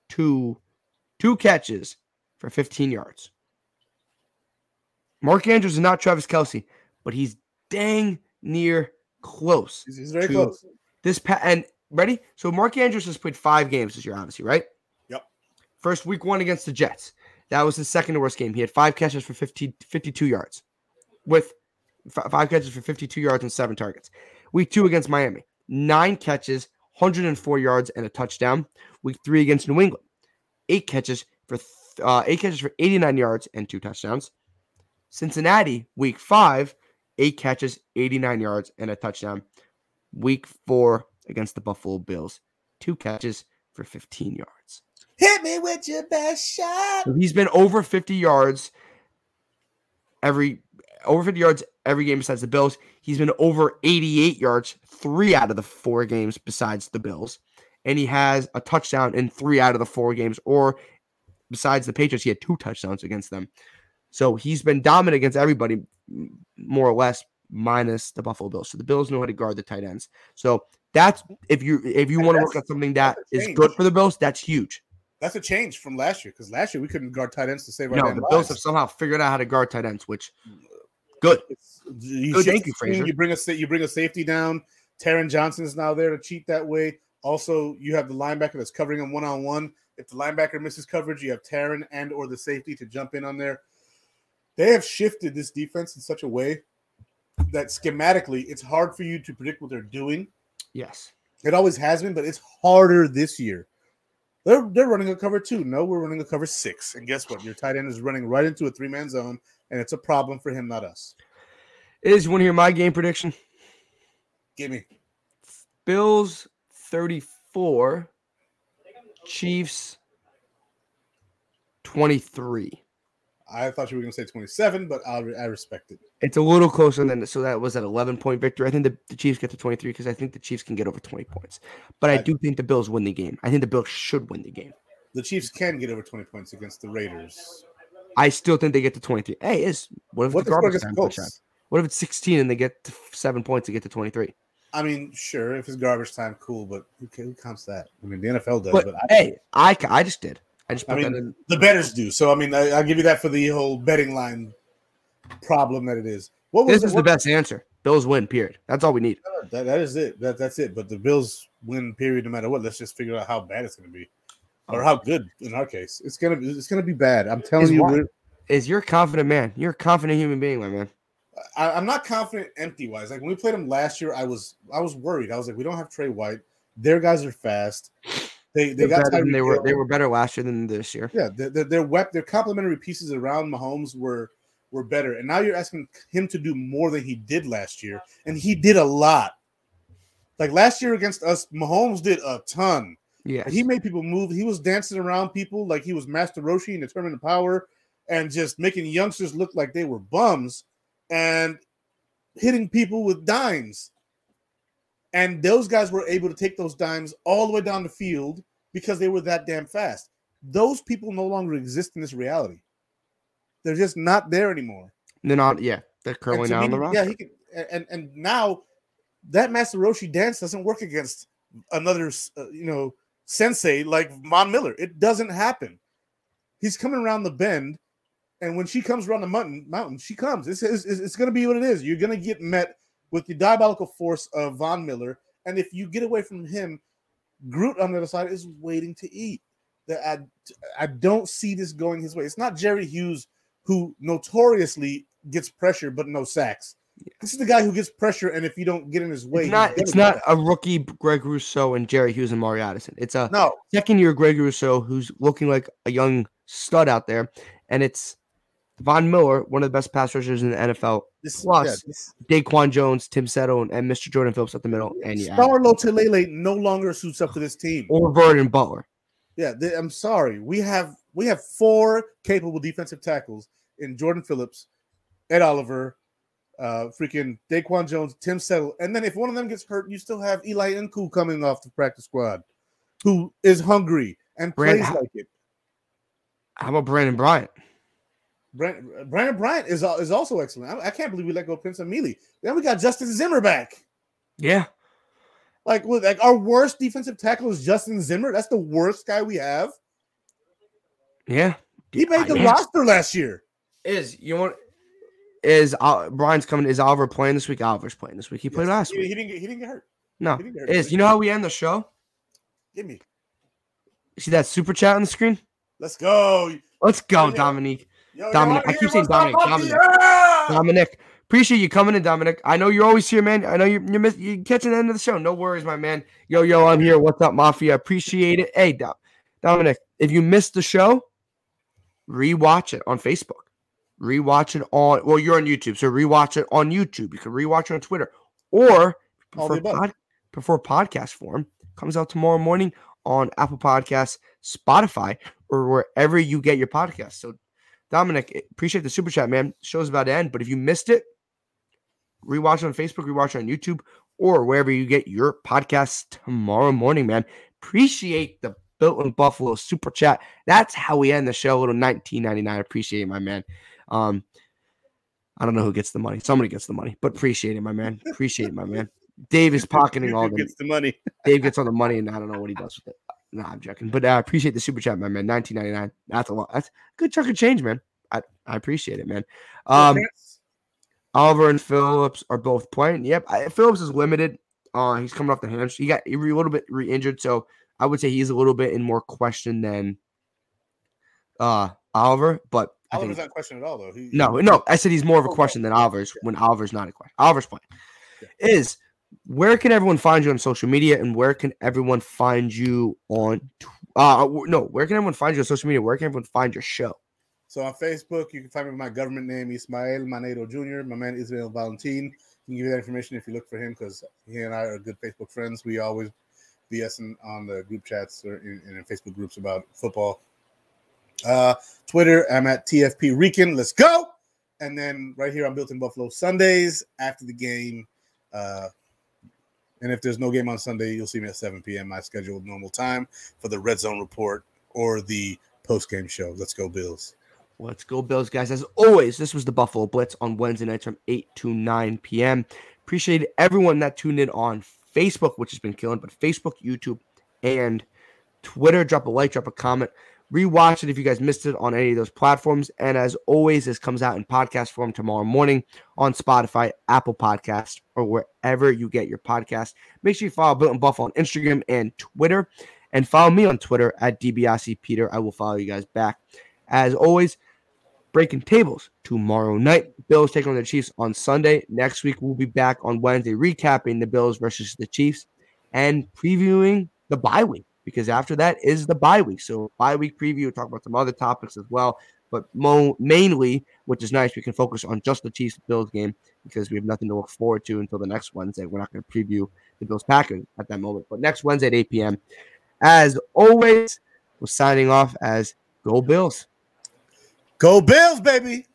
to two catches for fifteen yards. Mark Andrews is not Travis Kelce, but he's dang near close. He's very close. This pa- And ready? So Mark Andrews has played five games this year, obviously, right? Yep. First week one against the Jets. That was his second worst game. He had five catches for fifty, fifty-two yards. With f- five catches for fifty-two yards and seven targets. Week two against Miami, nine catches, one hundred four yards and a touchdown. Week three against New England, eight catches for th- uh, eight catches for eighty-nine yards and two touchdowns. Cincinnati, week five, eight catches, eighty-nine yards and a touchdown. Week four against the Buffalo Bills, two catches for fifteen yards. Hit me with your best shot. So he's been over fifty yards every. Over fifty yards every game besides the Bills. He's been over eighty-eight yards three out of the four games besides the Bills. And he has a touchdown in three out of the four games. Or besides the Patriots, he had two touchdowns against them. So he's been dominant against everybody, more or less, minus the Buffalo Bills. So the Bills know how to guard the tight ends. So that's if you if you want to work on something that is good for the Bills, that's huge. That's a change from last year, because last year we couldn't guard tight ends to save our damn lives. No, the Bills have somehow figured out how to guard tight ends, which... Good. You Good thank you, Frazier. You bring a you bring a safety down. Taron Johnson is now there to cheat that way. Also, you have the linebacker that's covering him one on one. If the linebacker misses coverage, you have Taron and or the safety to jump in on there. They have shifted this defense in such a way that schematically it's hard for you to predict what they're doing. Yes, it always has been, but it's harder this year. They're they're running a cover two. No, we're running a cover six, and guess what? Your tight end is running right into a three man zone. And it's a problem for him, not us. Is you want to hear my game prediction? Give me. Bills thirty-four, Chiefs twenty-three. I thought you were going to say twenty-seven, but I, I respect it. It's a little closer than so. That was an eleven-point victory. I think the, the Chiefs get to twenty-three because I think the Chiefs can get over twenty points. But I, I do think the Bills win the game. I think the Bills should win the game. The Chiefs can get over twenty points against the Raiders. I still think they get to twenty-three. Hey, is what if what the garbage time touchdown? What if it's sixteen and they get to seven points to get to twenty-three? I mean, sure, if it's garbage time, cool, but who, who counts that? I mean, the N F L does. But, but I, hey, I, I just did. I just put I mean, that in. The bettors do. So, I mean, I, I'll give you that for the whole betting line problem that it is. What was this the, is what, the best answer. Bills win, period. That's all we need. That, that is it. That, that's it. But the Bills win, period, no matter what. Let's just figure out how bad it's going to be. Or how good, in our case. It's going to it's gonna be bad. I'm telling is you. One, is you're a confident man. You're a confident human being, my man. I, I'm not confident empty-wise. Like, when we played them last year, I was I was worried. I was like, we don't have Trey White. Their guys are fast. They they they're got Tyreek they were Hill. They were better last year than this year. Yeah, their their weapon, their complementary pieces around Mahomes were were better. And now you're asking him to do more than he did last year, and he did a lot. Like last year against us, Mahomes did a ton. Yeah, he made people move. He was dancing around people like he was Master Roshi in Determined Power, and just making youngsters look like they were bums, and hitting people with dimes. And those guys were able to take those dimes all the way down the field because they were that damn fast. Those people no longer exist in this reality. They're just not there anymore. They're not, yeah. They're curling out on the roster. Yeah, he can, and and now that Master Roshi dance doesn't work against another, uh, you know, sensei like Von Miller. It doesn't happen. He's coming around the bend, and when she comes around the mountain, mountain she comes. It's, it's, it's going to be what it is. You're going to get met with the diabolical force of Von Miller, and if you get away from him, Groot on the other side is waiting to eat. That I, I don't see this going his way. It's not Jerry Hughes who notoriously gets pressure but no sacks. This is the guy who gets pressure, and if you don't get in his way, it's not, it's not a rookie Greg Rousseau and Jerry Hughes and Mari Addison. It's a no. second year Greg Rousseau who's looking like a young stud out there, and it's Von Miller, one of the best pass rushers in the N F L, this, plus yeah, this, Daquan Jones, Tim Settle, and, and Mister Jordan Phillips at the middle. And yeah, Starlo Tulele no longer suits up to this team. Or Vernon Butler. Yeah, they, I'm sorry. We have we have four capable defensive tackles in Jordan Phillips, Ed Oliver, uh, freaking Daquan Jones, Tim Settle. And then if one of them gets hurt, you still have Eli Nku coming off the practice squad, who is hungry and Brandon, plays how, like it. How about Brandon Bryant? Brandon, Brandon Bryant is is also excellent. I, I can't believe we let go of Prince Amili. Then we got Justin Zimmer back. Yeah, like like our worst defensive tackle is Justin Zimmer. That's the worst guy we have. Yeah, he made I the mean, roster last year. Is you want is uh, Brian's coming? Is Oliver playing this week? Oliver's playing this week. He yes. played last he, week. He didn't get, he didn't get hurt. No, get hurt. Is you know how we end the show? Give me. See that super chat on the screen? Let's go. Let's go, yeah. Dominique. Yo, Dominic, I keep saying Dominic. Dominic. Yeah! Dominic, appreciate you coming in, Dominic. I know you're always here, man. I know you're you're, miss, you're catching the end of the show. No worries, my man. Yo, yo, I'm here. What's up, Mafia? Appreciate it. Hey, Dom, Dominic, if you missed the show, rewatch it on Facebook. Rewatch it on. Well, you're on YouTube, so rewatch it on YouTube. You can rewatch it on Twitter, or prefer, pod, prefer podcast form. Comes out tomorrow morning on Apple Podcasts, Spotify, or wherever you get your podcasts. So. Dominic, appreciate the super chat, man. Show's about to end, but if you missed it, rewatch it on Facebook, rewatch it on YouTube, or wherever you get your podcast tomorrow morning, man. Appreciate the Built in Buffalo super chat. That's how we end the show. A little nineteen ninety-nine. Appreciate it, my man. Um, I don't know who gets the money. Somebody gets the money, but appreciate it, my man. Appreciate it, my man. Dave is pocketing all the, gets the money. Dave gets all the money, and I don't know what he does with it. No, nah, I'm joking, but I uh, appreciate the super chat, my man. nineteen ninety-nine. That's a lot. That's a good chunk of change, man. I, I appreciate it, man. Um, Oliver and Phillips are both playing. Yep, I, Phillips is limited. Uh, he's coming off the hamstring. He got a little bit re-injured, so I would say he's a little bit in more question than uh, Oliver. But Oliver's I think, not question at all, though. He, no, no, I said he's more of a question than Oliver's yeah. when Oliver's not a question. Oliver's playing. Yeah. Is Where can everyone find you on social media, and where can everyone find you on? Uh, no, where can everyone find you on social media? Where can everyone find your show? So on Facebook, you can find me with my government name, Ismael Manero Junior My man Israel Valentin. You can give you that information if you look for him, because he and I are good Facebook friends. We always BSing on the group chats or in, in Facebook groups about football. Uh, Twitter, I'm at T F P Rican. Let's go. And then right here on Built in Buffalo Sundays after the game. Uh, and if there's no game on Sunday, you'll see me at seven p.m. my scheduled normal time for the Red Zone Report or the post-game show. Let's go, Bills. Let's go, Bills, guys. As always, this was the Buffalo Blitz on Wednesday nights from eight to nine p.m. Appreciate everyone that tuned in on Facebook, which has been killing, but Facebook, YouTube, and Twitter. Drop a like, drop a comment. Rewatch it if you guys missed it on any of those platforms. And as always, this comes out in podcast form tomorrow morning on Spotify, Apple Podcasts, or wherever you get your podcast. Make sure you follow Built in Buffalo on Instagram and Twitter. And follow me on Twitter at D B I C Peter. I will follow you guys back. As always, breaking tables tomorrow night. Bills take on the Chiefs on Sunday. Next week, we'll be back on Wednesday recapping the Bills versus the Chiefs and previewing the bye week. Because after that is the bye week. So bye week preview, we'll talk about some other topics as well. But mo- mainly, which is nice, we can focus on just the Chiefs-Bills game because we have nothing to look forward to until the next Wednesday. We're not going to preview the Bills-Packers at that moment. But next Wednesday at eight p.m. As always, we're signing off as Go Bills. Go Bills, baby!